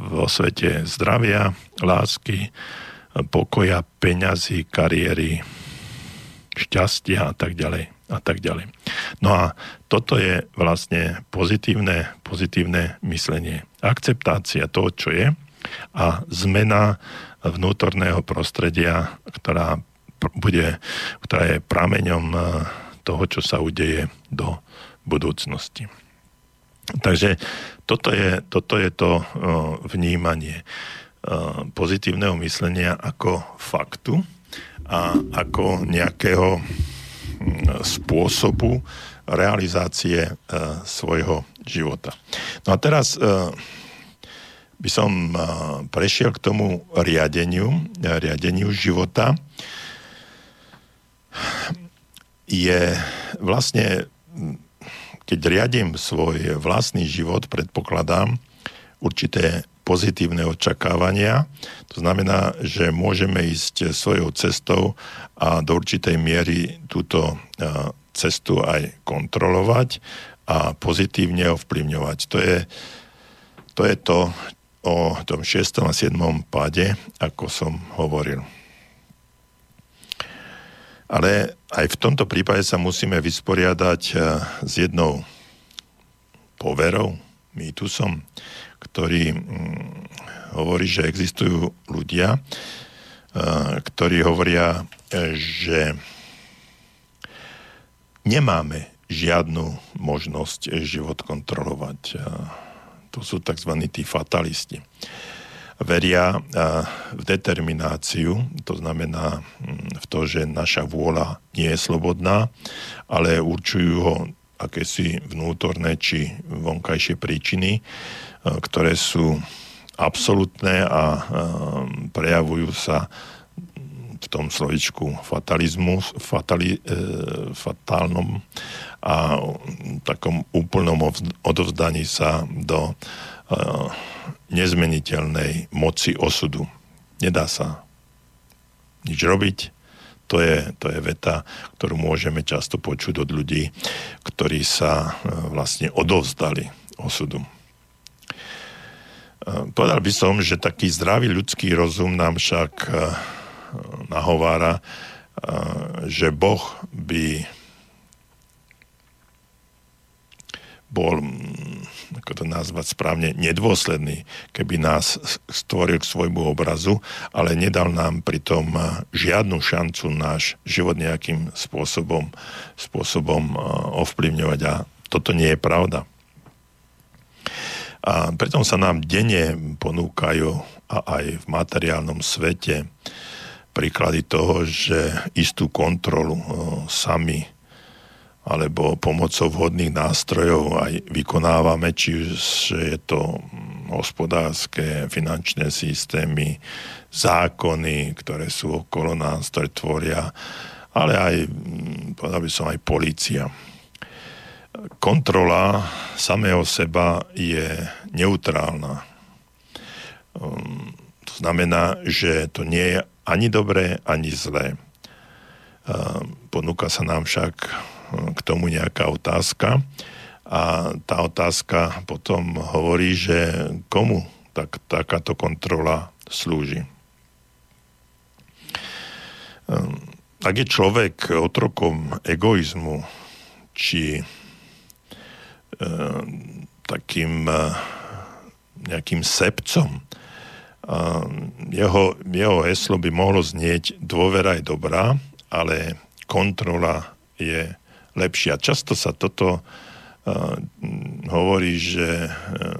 vo svete zdravia, lásky, pokoja, peňazí, kariéry, šťastia a tak ďalej a tak ďalej. No a toto je vlastne pozitívne, pozitívne myslenie. Akceptácia toho, čo je, a zmena vnútorného prostredia, ktorá bude, ktorá je prameňom toho, čo sa udeje do budúcnosti. Takže toto je, toto je to vnímanie pozitívneho myslenia ako faktu a ako nejakého spôsobu realizácie svojho života. No a teraz by som prešiel k tomu riadeniu, riadeniu života. Je vlastne, keď riadím svoj vlastný život, predpokladám určité pozitívne očakávania. To znamená, že môžeme ísť svojou cestou a do určitej miery túto cestu aj kontrolovať a pozitívne ovplyvňovať. To je to, je to o tom šiestom a siedmom páde, ako som hovoril. Ale aj v tomto prípade sa musíme vysporiadať s jednou poverou, mýtusom, ktorý hovorí, že existujú ľudia, ktorí hovoria, že nemáme žiadnu možnosť život kontrolovať. To sú tzv. Tí fatalisti. veria v determináciu, to znamená v to, že naša vôľa nie je slobodná, ale určujú ho akési vnútorné či vonkajšie príčiny, ktoré sú absolútne a prejavujú sa v tom slovičku fatalizmu, fatali, fatálnom a takom úplnom odovzdaní sa do nezmeniteľnej moci osudu. Nedá sa nič robiť. To je, to je veta, ktorú môžeme často počuť od ľudí, ktorí sa vlastne odovzdali osudu. Povedal by som, že taký zdravý ľudský rozum nám však nahovára, že Boh by bol, ako to nazvať správne, nedôsledný, keby nás stvoril k svojmu obrazu, ale nedal nám pritom žiadnu šancu náš život nejakým spôsobom, spôsobom ovplyvňovať. A toto nie je pravda. A preto sa nám denne ponúkajú a aj v materiálnom svete príklady toho, že istú kontrolu sami alebo pomocou vhodných nástrojov aj vykonávame, čiže je to hospodárske, finančné systémy, zákony, ktoré sú okolo nás, ktoré tvoria, ale aj, povedal by som, aj polícia. Kontrola samého seba je neutrálna. To znamená, že to nie je ani dobré, ani zlé. Ponúka sa nám však k tomu nejaká otázka a tá otázka potom hovorí, že komu tak, takáto kontrola slúži. Ak je človek otrokom egoizmu či e, takým e, nejakým sebcom, e, jeho, jeho heslo by mohlo znieť dôvera je dobrá, ale kontrola je lepšia. Často sa toto uh, hovorí, že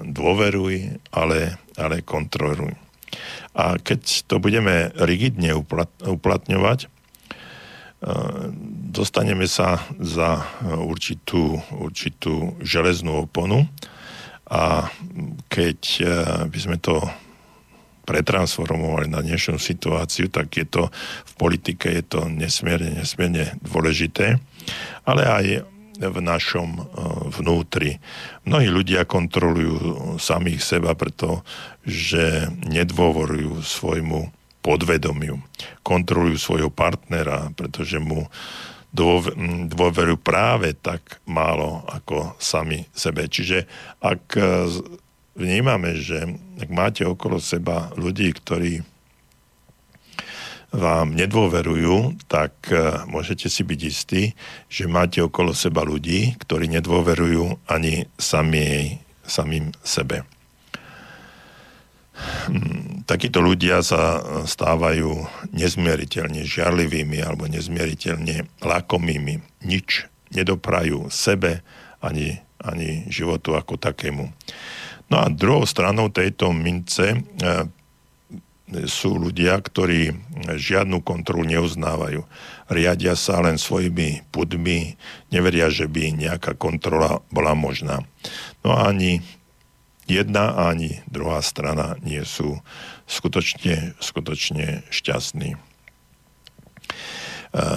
dôveruj, ale, ale kontroluj. A keď to budeme rigidne uplat- uplatňovať, uh, dostaneme sa za určitú, určitú železnú oponu a keď uh, by sme to pretransformovali na dnešnú situáciu, tak je to v politike je to nesmierne, nesmierne dôležité, ale aj v našom vnútri. Mnohí ľudia kontrolujú samých seba, pretože nedôverujú svojmu podvedomiu. Kontrolujú svojho partnera, pretože mu dôverujú práve tak málo ako sami sebe. Čiže ak vnímame, že ak máte okolo seba ľudí, ktorí vám nedôverujú, tak môžete si byť istí, že máte okolo seba ľudí, ktorí nedôverujú ani sami, samým sebe. Takíto ľudia sa stávajú nezmieriteľne žiarlivými alebo nezmieriteľne lakomými. Nič nedoprajú sebe ani, ani životu ako takému. No a druhou stranou tejto mince sú ľudia, ktorí žiadnu kontrolu neuznávajú. Riadia sa len svojimi pudmi, neveria, že by nejaká kontrola bola možná. No a ani jedna, ani druhá strana nie sú skutočne, skutočne šťastní.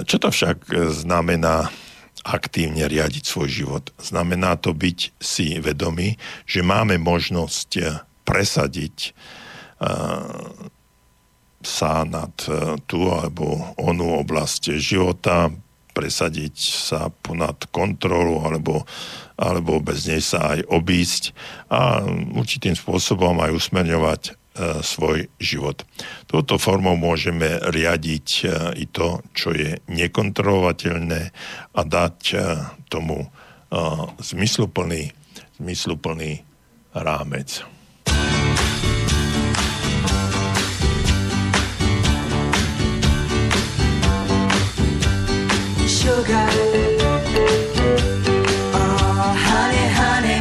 Čo to však znamená aktívne riadiť svoj život? Znamená to byť si vedomý, že máme možnosť presadiť uh, sa nad uh, tú alebo onú oblasť života, presadiť sa ponad kontrolu alebo, alebo bez nej sa aj obísť a určitým spôsobom aj usmerňovať uh, svoj život. Touto formou môžeme riadiť uh, i to, čo je nekontrolovateľné a dať uh, tomu uh, zmysluplný, zmysluplný rámec. Sugar, oh honey, honey,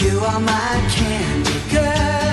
you are my candy girl.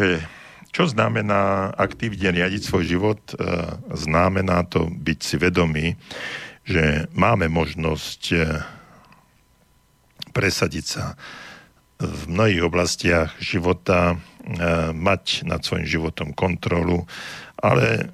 Takže čo znamená aktívne riadiť svoj život? Znamená to byť si vedomý, že máme možnosť presadiť sa v mnohých oblastiach života, mať nad svojím životom kontrolu, ale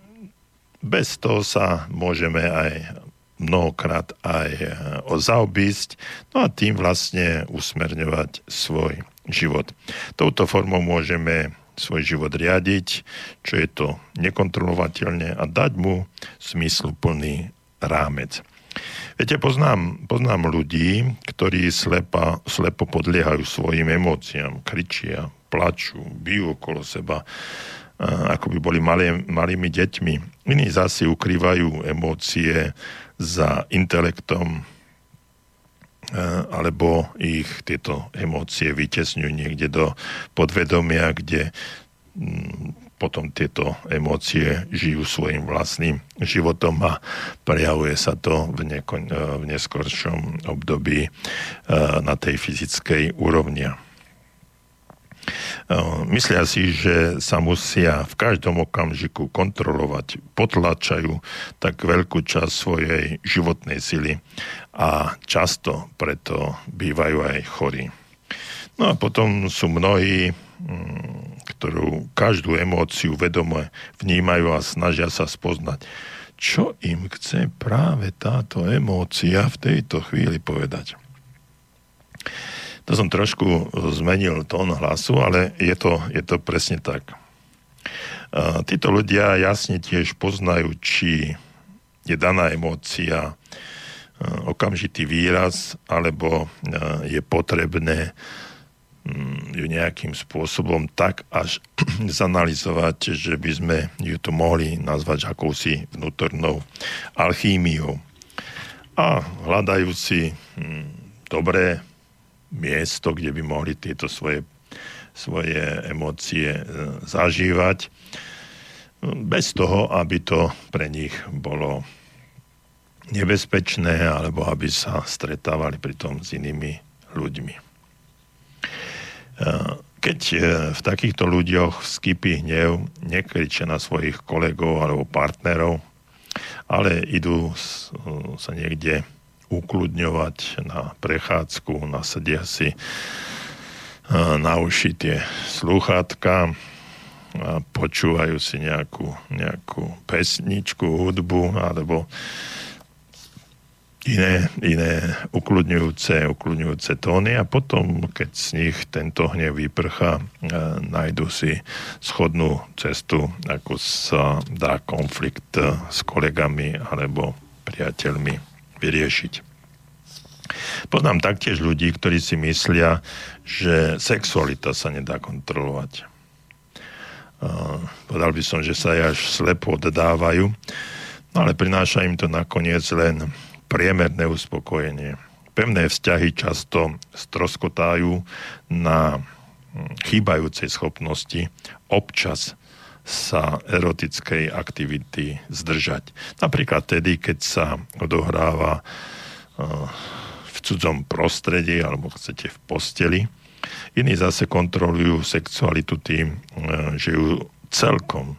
bez toho sa môžeme aj mnohokrát aj zaobísť, no a tým vlastne usmerňovať svoj život. Touto formou môžeme svoj život riadiť, čo je to nekontrolovateľné, a dať mu zmysluplný rámec. Viete, poznám, poznám ľudí, ktorí slepa, slepo podliehajú svojim emóciám, kričia, plačú, bijú okolo seba, ako by boli malé, malými deťmi. Iní zase ukrývajú emócie za intelektom, alebo ich tieto emócie vytesňujú niekde do podvedomia, kde potom tieto emócie žijú svojim vlastným životom a prejavuje sa to v, nekon- v neskoršom období na tej fyzickej úrovni. Myslia si, že sa musia v každom okamžiku kontrolovať, potlačajú tak veľkú časť svojej životnej sily a často preto bývajú aj chorí. No a potom sú mnohí, ktorú každú emóciu vedome vnímajú a snažia sa spoznať, čo im chce práve táto emócia v tejto chvíli povedať. To som trošku zmenil tón hlasu, ale je to, je to presne tak. Títo ľudia jasne tiež poznajú, či je daná emócia okamžitý výraz, alebo je potrebné ju nejakým spôsobom tak až zanalyzovať, že by sme ju to mohli nazvať akousi vnútornou alchýmiou. A hľadajú si dobré miesto, kde by mohli tieto svoje, svoje emócie zažívať, bez toho, aby to pre nich bolo nebezpečné, alebo aby sa stretávali pritom s inými ľuďmi. Keď v takýchto ľuďoch vskýpi hnev, nekričia na svojich kolegov alebo partnerov, ale idú sa niekde ukludňovať na prechádzku, nasadia si na uši tie slúchatka a počúvajú si nejakú, nejakú pesničku, hudbu alebo iné, iné ukludňujúce, ukludňujúce tóny, a potom, keď z nich tento hnev vyprchá, nájdu si schodnú cestu, ako sa dá konflikt s kolegami alebo priateľmi vyriešiť. Poznám taktiež ľudí, ktorí si myslia, že sexualita sa nedá kontrolovať. Uh, povedal by som, že sa jej až slepo oddávajú, no ale prináša im to nakoniec len priemerné uspokojenie. Pevné vzťahy často stroskotajú na chýbajúcej schopnosti občas sa erotickej aktivity zdržať. Napríklad tedy, keď sa odohráva v cudzom prostredí, alebo chcete v posteli. Iní zase kontrolujú sexualitu tým, že ju celkom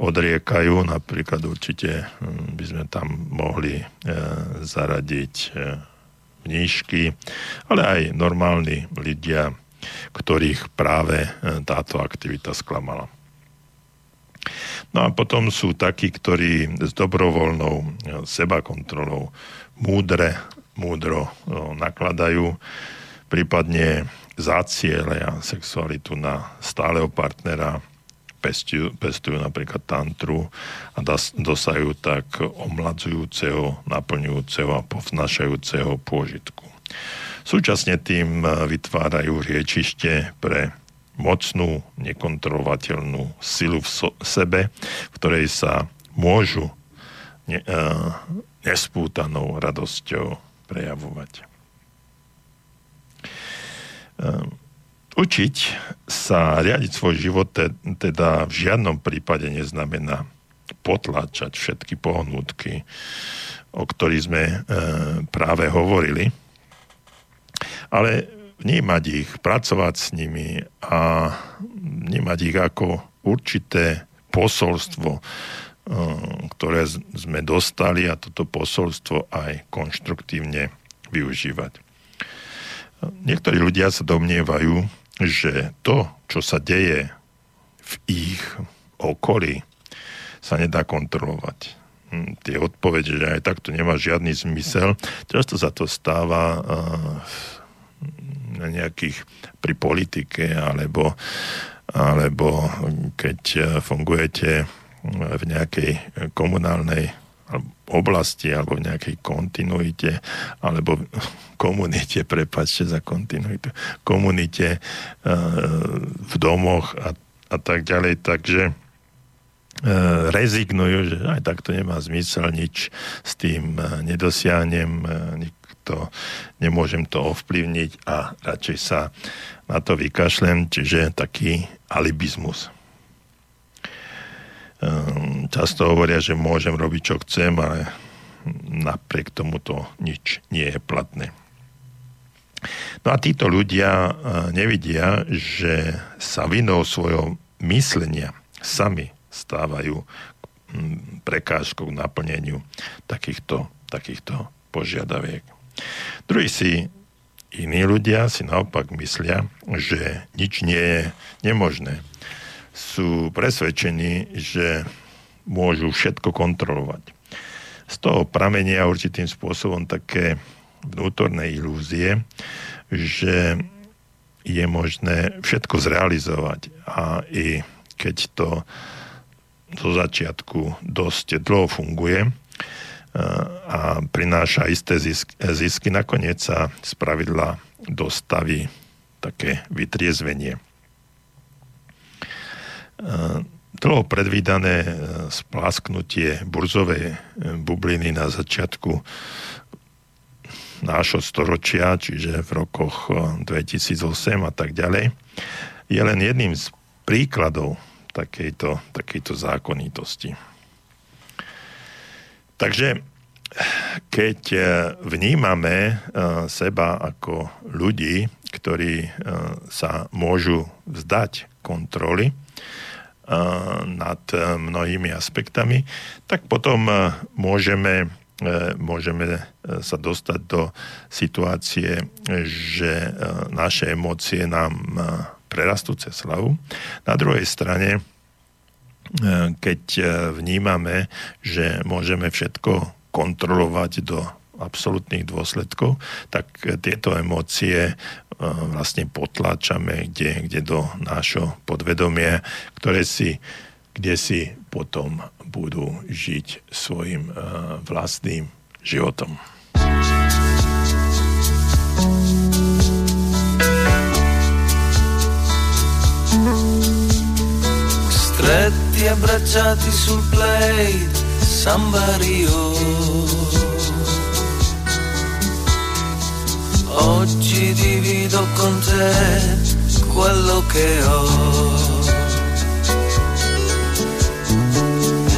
odriekajú. Napríklad určite by sme tam mohli zaradiť mníšky, ale aj normálni ľudia, ktorých práve táto aktivita sklamala. No a potom sú takí, ktorí s dobrovoľnou sebakontrolou múdre, múdro nakladajú, prípadne zacielia sexualitu na stáleho partnera, pestujú, pestujú napríklad tantru a dosajú tak omladzujúceho, naplňujúceho a povznášajúceho pôžitku. Súčasne tým vytvárajú riečište pre mocnú, nekontrolovateľnú silu v so- sebe, v ktorej sa môžu ne- e, nespútanou radosťou prejavovať. E, učiť sa riadiť svoj život te- teda v žiadnom prípade neznamená potláčať všetky pohnútky, o ktorých sme e, práve hovorili, ale vnímať ich, pracovať s nimi a vnímať ich ako určité posolstvo, ktoré sme dostali, a toto posolstvo aj konštruktívne využívať. Niektorí ľudia sa domnievajú, že to, čo sa deje v ich okolí, sa nedá kontrolovať. Tie odpovede, že aj takto nemá žiadny zmysel. Často sa to stáva na nejakých, pri politike, alebo, alebo keď fungujete v nejakej komunálnej oblasti, alebo v nejakej kontinuite, alebo komunite, prepáčte za kontinuitu, komunite v domoch a, a tak ďalej, takže rezignujú, že aj takto nemá zmysel, nič s tým nedosiahnem, nikto, nemôžem to ovplyvniť a radšej sa na to vykašlem, čiže taký alibizmus. Často hovoria, že môžem robiť, čo chcem, ale napriek tomu to nič nie je platné. No a títo ľudia nevidia, že sa vinou svojho myslenia sami stávajú prekážkou k naplneniu takýchto, takýchto požiadaviek. Druhí si, iní ľudia si naopak myslia, že nič nie je nemožné. Sú presvedčení, že môžu všetko kontrolovať. Z toho pramenia určitým spôsobom také vnútorné ilúzie, že je možné všetko zrealizovať. A i keď to zo začiatku dosť dlho funguje a prináša isté zisky, nakoniec sa spravidla dostaví také vytriezvenie. Dlho predvídané splasknutie burzovej bubliny na začiatku nášho storočia, čiže v rokoch dvetisícosem a tak ďalej, je len jedným z príkladov Takejto, takejto zákonitosti. Takže keď vnímame seba ako ľudí, ktorí sa môžu vzdať kontroly nad mnohými aspektami, tak potom môžeme, môžeme sa dostať do situácie, že naše emócie nám prerastú cez hlavu. Na druhej strane, keď vnímame, že môžeme všetko kontrolovať do absolútnych dôsledkov, tak tieto emócie vlastne potláčame kde, kde do nášho podvedomia, ktoré si, kde si potom budú žiť svojim vlastným životom. Stretti abbracciati sul play Samba Rio. Oggi divido con te quello che ho.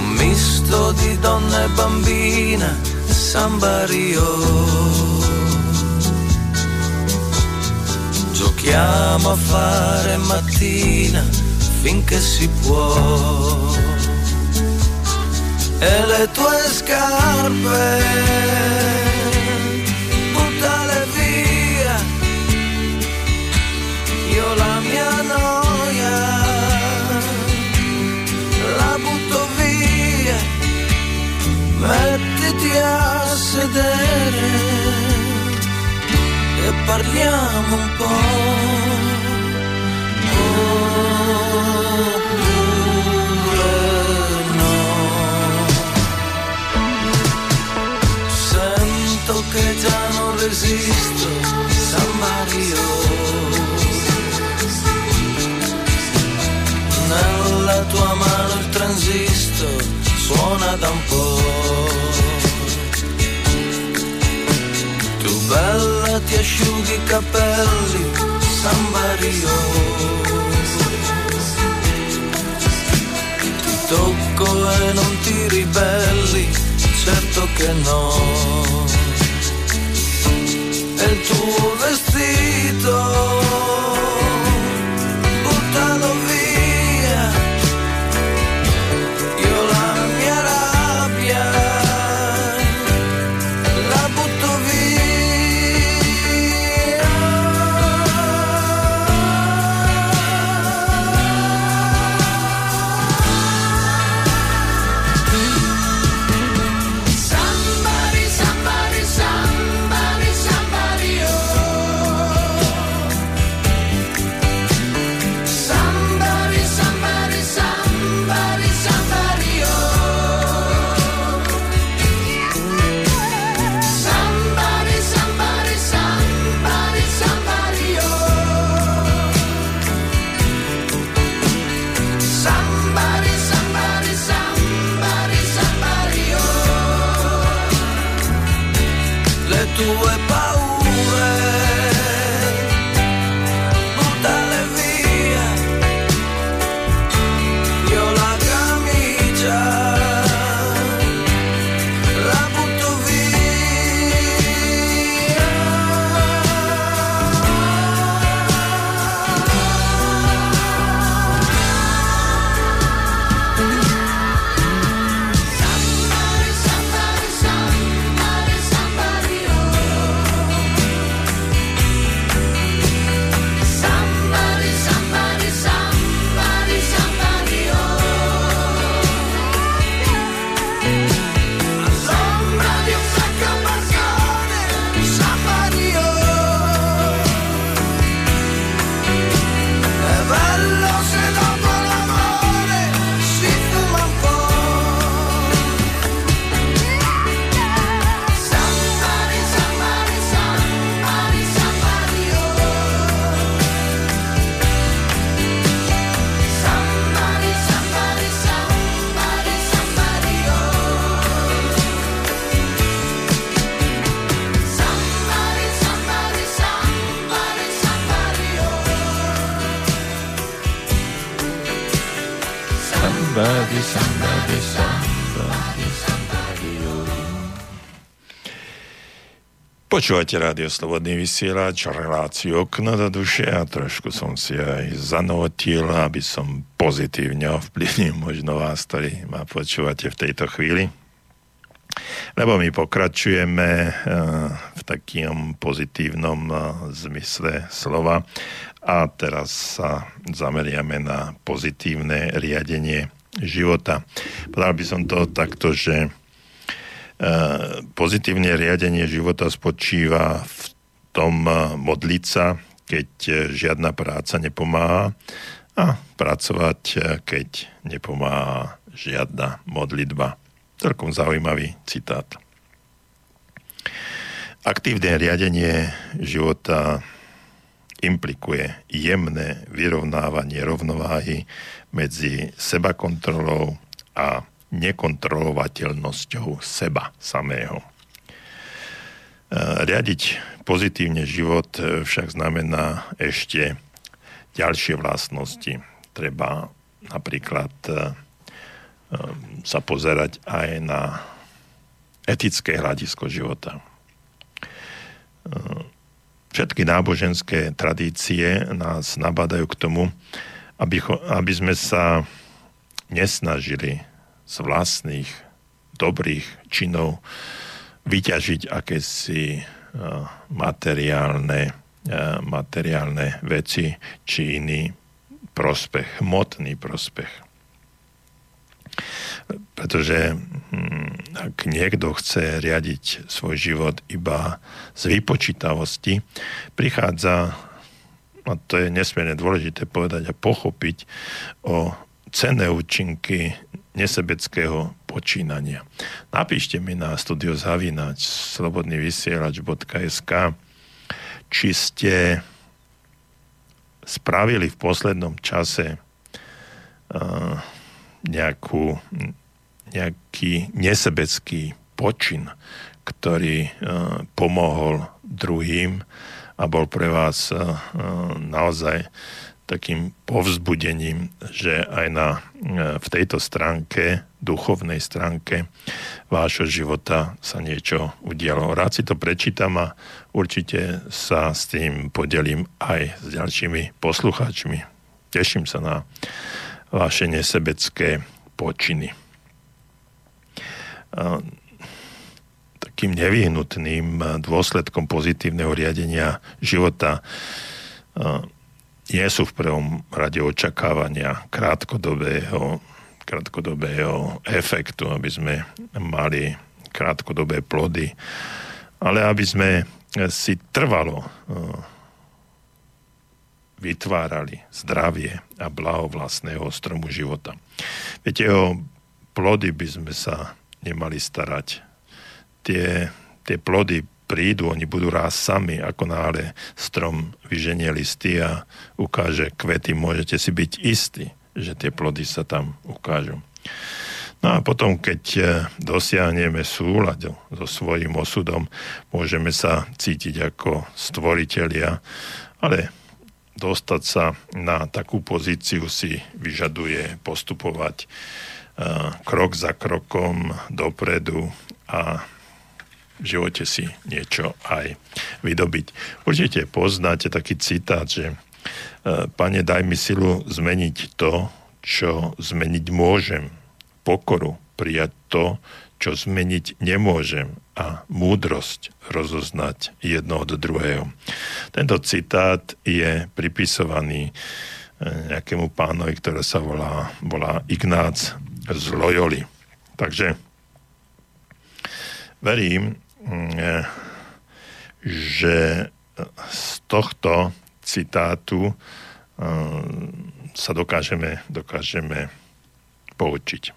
Un misto di donna e bambina Samba Rio. Giochiamo a fare mattina finché si può, e le tue scarpe buttale via, io la mia noia la butto via, mettiti a sedere e parliamo un po'. Oppure no, sento che già non resisto, San Mario. Nella tua mano il transistor suona da un po'. Tu bella ti asciughi i capelli, San Mario. Tocco e non ti ribelli, certo che no. en tu vestido. Počúvate Rádio Slobodný vysielač, reláciu Okno do duše a trošku som si aj zanotil, aby som pozitívne ovplyvnil možno vás, ktorí ma počúvate v tejto chvíli. Lebo my pokračujeme v takom pozitívnom zmysle slova a teraz sa zameriame na pozitívne riadenie života. Podal by som to takto, že pozitívne riadenie života spočíva v tom modliť sa, keď žiadna práca nepomáha, a pracovať, keď nepomáha žiadna modlitba. Celkom zaujímavý citát. Aktívne riadenie života implikuje jemné vyrovnávanie rovnováhy medzi sebakontrolou a nekontrolovateľnosťou seba samého. Riadiť pozitívne život však znamená ešte ďalšie vlastnosti. Treba napríklad sa pozerať aj na etické hľadisko života. Všetky náboženské tradície nás nabádajú k tomu, aby, aby sme sa nesnažili z vlastných dobrých činov vyťažiť akési materiálne, materiálne veci či iný prospech, hmotný prospech. Pretože ak niekto chce riadiť svoj život iba z výpočítavosti, prichádza, a to je nesmierne dôležité povedať a pochopiť, o cenné účinky nesebeckého počínania. Napíšte mi na studio zavináč slobodný vysielač bodka es ká, či ste spravili v poslednom čase uh, nejakú, nejaký nesebecký počin, ktorý uh, pomohol druhým a bol pre vás uh, uh, naozaj takým povzbudením, že aj na, v tejto stránke, duchovnej stránke vášho života sa niečo udialo. Rád si to prečítam a určite sa s tým podelím aj s ďalšími poslucháčmi. Teším sa na vaše nesebecké počiny. Takým nevyhnutným dôsledkom pozitívneho riadenia života nie sú v prvom rade očakávania krátkodobého, krátkodobého efektu, aby sme mali krátkodobé plody, ale aby sme si trvalo vytvárali zdravie a blaho vlastného stromu života. Viete, o plody by sme sa nemali starať. Tie, tie plody prídu, oni budú rásť sami, ako náhle strom vyženie listy a ukáže kvety, môžete si byť istí, že tie plody sa tam ukážu. No a potom, keď dosiahneme súľad so svojím osudom, môžeme sa cítiť ako stvoritelia, ale dostať sa na takú pozíciu si vyžaduje postupovať krok za krokom dopredu a v živote si niečo aj vydobiť. Určite poznáte taký citát, že Pane, daj mi silu zmeniť to, čo zmeniť môžem. Pokoru prijať to, čo zmeniť nemôžem. A múdrosť rozoznať jedno od druhého. Tento citát je pripisovaný nejakému pánovi, ktoré sa volá, volá Ignác z Loyoli. Takže verím, že z tohto citátu sa dokážeme, dokážeme poučiť.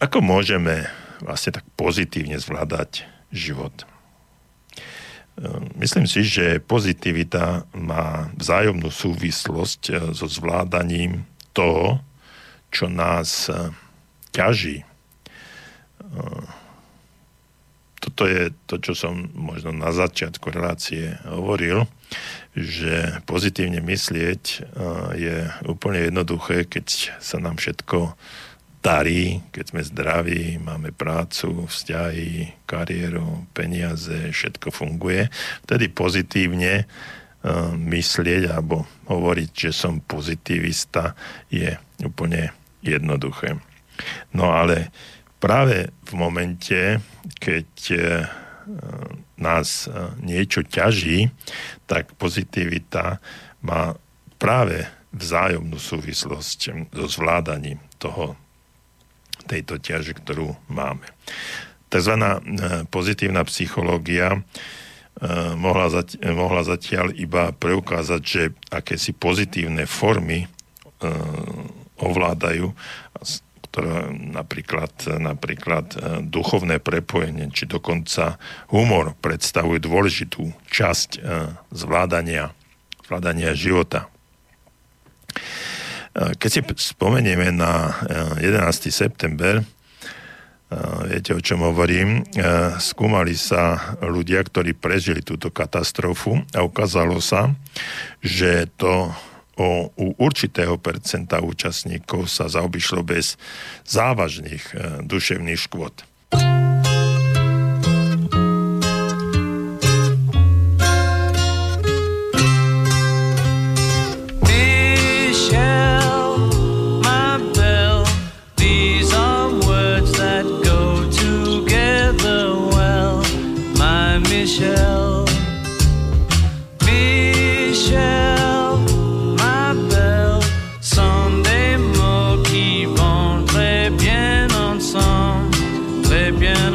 Ako môžeme vlastne tak pozitívne zvládať život? Myslím si, že pozitivita má vzájomnú súvislosť so zvládaním toho, čo nás ťaží. Toto je to, čo som možno na začiatku relácie hovoril, že pozitívne myslieť je úplne jednoduché, keď sa nám všetko darí, keď sme zdraví, máme prácu, vzťahy, kariéru, peniaze, všetko funguje. Vtedy pozitívne myslieť alebo hovoriť, že som pozitivista, je úplne jednoduché. No ale práve v momente, keď nás niečo ťaží, tak pozitivita má práve vzájomnú súvislosť so zvládaním toho, tejto ťaže, ktorú máme. Takzvaná pozitívna psychológia mohla, zati- mohla zatiaľ iba preukázať, že akési pozitívne formy ovládajú, ktoré napríklad, napríklad duchovné prepojenie, či dokonca humor predstavujú dôležitú časť zvládania, zvládania života. Keď si spomenieme na jedenásteho septembra, viete, o čom hovorím, skúmali sa ľudia, ktorí prežili túto katastrofu a ukázalo sa, že to O, u určitého percenta účastníkov sa zaobišlo bez závažných e, duševných škôd. Bien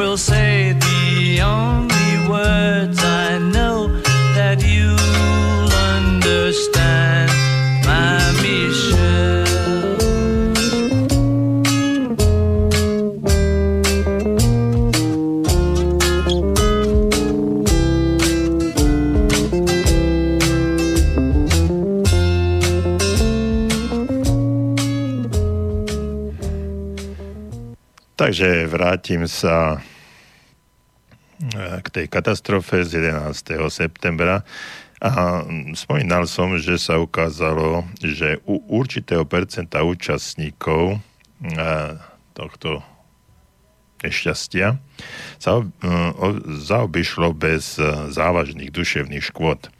will say the only words I know that you'll understand my mission. Takže vrátim sa k tej katastrofe z jedenásteho septembra a spomínal som, že sa ukázalo, že u určitého percenta účastníkov tohto nešťastia sa zaobišlo bez závažných duševných škôd.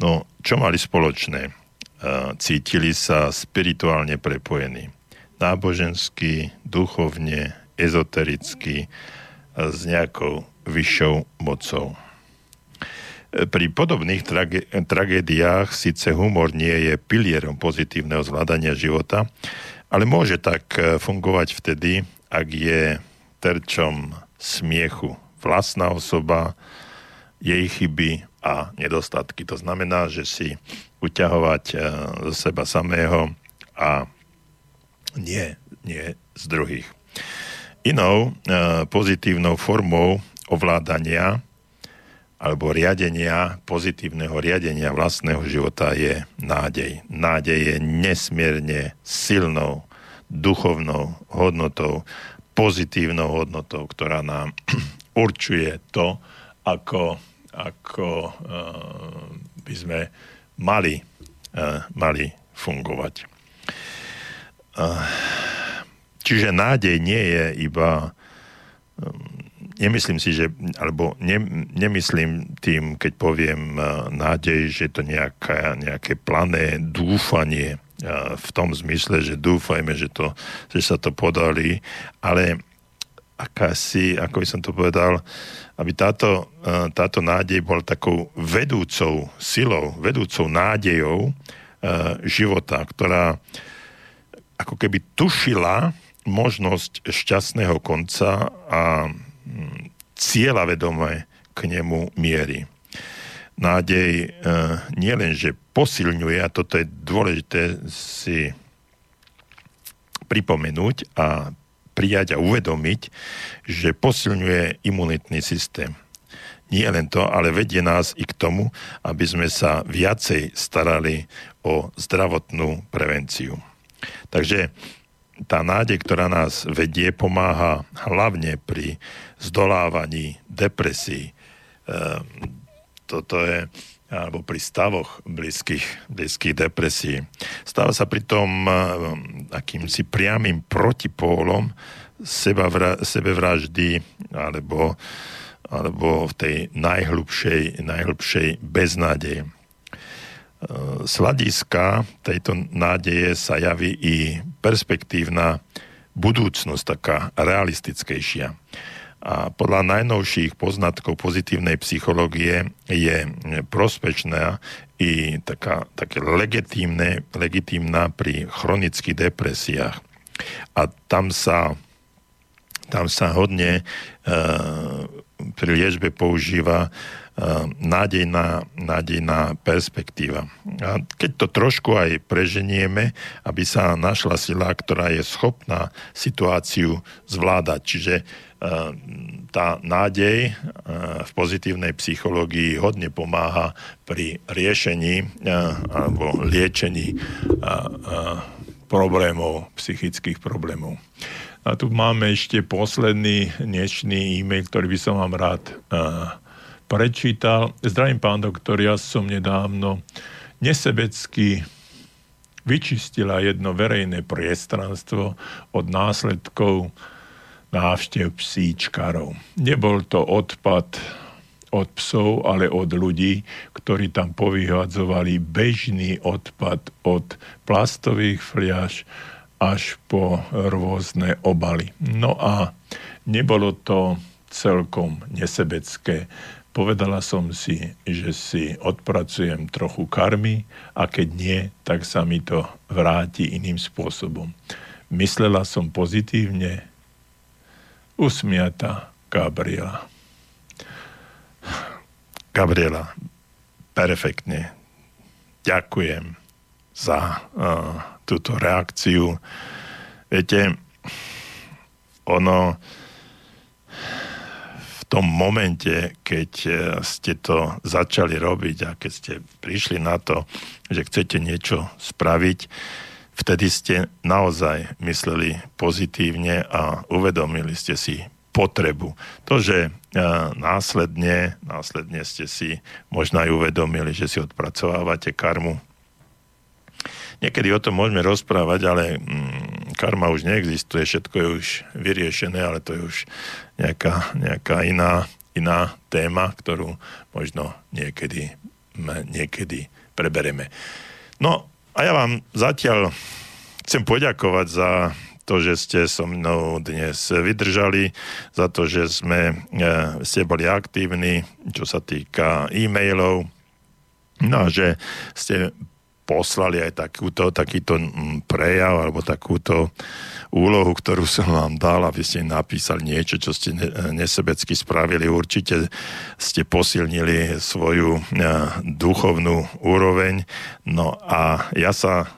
No, čo mali spoločné? Cítili sa spirituálne prepojení. Nábožensky, duchovne, ezotericky s nejakou vyššou mocou. Pri podobných trage- tragédiách síce humor nie je pilierom pozitívneho zvládania života, ale môže tak fungovať vtedy, ak je terčom smiechu vlastná osoba, jej chyby a nedostatky. To znamená, že si uťahovať zo seba samého a nie, nie z druhých. Inou pozitívnou formou ovládania alebo riadenia, pozitívneho riadenia vlastného života je nádej. Nádej je nesmierne silnou duchovnou hodnotou, pozitívnou hodnotou, ktorá nám určuje to, ako, ako by sme mali, mali fungovať. Čiže nádej nie je iba, nemyslím si, že, alebo ne, nemyslím tým, keď poviem nádej, že to nejaká, nejaké plané dúfanie v tom zmysle, že dúfajme, že, to, že sa to podarí, ale akási, ako by som to povedal, aby táto, táto nádej bola takou vedúcou silou, vedúcou nádejou života, ktorá ako keby tušila možnosť šťastného konca a cieľavedome k nemu mierí. Nádej e, nie len, že posilňuje, a toto je dôležité si pripomenúť a prijať a uvedomiť, že posilňuje imunitný systém. Nie len to, ale vedie nás i k tomu, aby sme sa viacej starali o zdravotnú prevenciu. Takže tá nádej, ktorá nás vedie, pomáha hlavne pri zdolávaní depresií. Toto je, alebo pri stavoch blízkych, blízkych depresií. Stáva sa pritom akýmsi priamým protipólom sebavra, sebevraždy alebo, alebo v tej najhlubšej, najhlubšej beznádeji. Z hľadiska tejto nádeje sa javí i perspektívna budúcnosť, taká realistickejšia. A podľa najnovších poznatkov pozitívnej psychológie je prospečná i taká, také legitímne, legitímna pri chronických depresiách. A tam sa, tam sa hodne e, pri liečbe používa nádejná, nádejná perspektíva. A keď to trošku aj preženieme, aby sa našla sila, ktorá je schopná situáciu zvládať. Čiže tá nádej v pozitívnej psychológii hodne pomáha pri riešení alebo liečení problémov, psychických problémov. A tu máme ešte posledný dnešný e-mail, ktorý by som vám rád prečítal. Zdravím, pán doktor, ja som nedávno nesebecky vyčistila jedno verejné priestranstvo od následkov návštev psíčkarov. Nebol to odpad od psov, ale od ľudí, ktorí tam povyhadzovali bežný odpad od plastových fliaš až po rôzne obaly. No a nebolo to celkom nesebecké. Povedala som si, že si odpracujem trochu karmy a keď nie, tak sa mi to vráti iným spôsobom. Myslela som pozitívne, usmiatá, Gabriela. Gabriela, perfektne. Ďakujem za uh, túto reakciu. Viete, ono v tom momente, keď ste to začali robiť a keď ste prišli na to, že chcete niečo spraviť, vtedy ste naozaj mysleli pozitívne a uvedomili ste si potrebu. To, že následne, následne ste si možno aj uvedomili, že si odpracovávate karmu. Niekedy o tom môžeme rozprávať, ale mm, karma už neexistuje, všetko je už vyriešené, ale to je už nejaká, nejaká iná, iná téma, ktorú možno niekedy, niekedy prebereme. No a ja vám zatiaľ chcem poďakovať za to, že ste so mnou dnes vydržali, za to, že sme, e, ste boli aktívni, čo sa týka e-mailov, no a že ste poslali aj takúto, takýto prejav alebo takúto úlohu, ktorú som vám dal, aby ste napísali niečo, čo ste nesebecky spravili. Určite ste posilnili svoju e, duchovnú úroveň. No a ja sa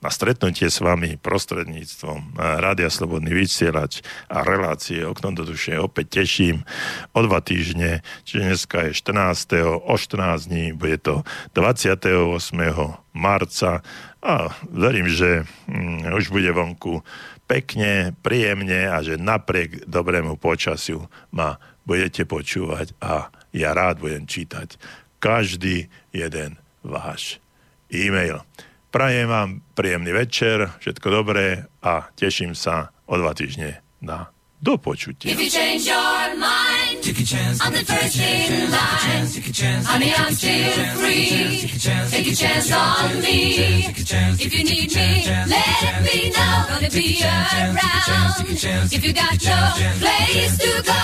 na stretnutie s vami prostredníctvom Rádia Slobodný vysielač a relácie Okno do duše opäť teším o dva týždne, čiže dneska je štrnásteho o štrnásť dní, bude to dvadsiateho ôsmeho marca a verím, že mm, už bude vonku pekne, príjemne a že napriek dobrému počasiu ma budete počúvať a ja rád budem čítať každý jeden váš e-mail. Prajem vám príjemný večer, všetko dobré a teším sa o dva týždne na dopočutie. If you change your mind, take a chance, I'm the first in line, honey, I'm still free, take a chance on me, if you need me, let me know, gonna be around, if you got no place to go,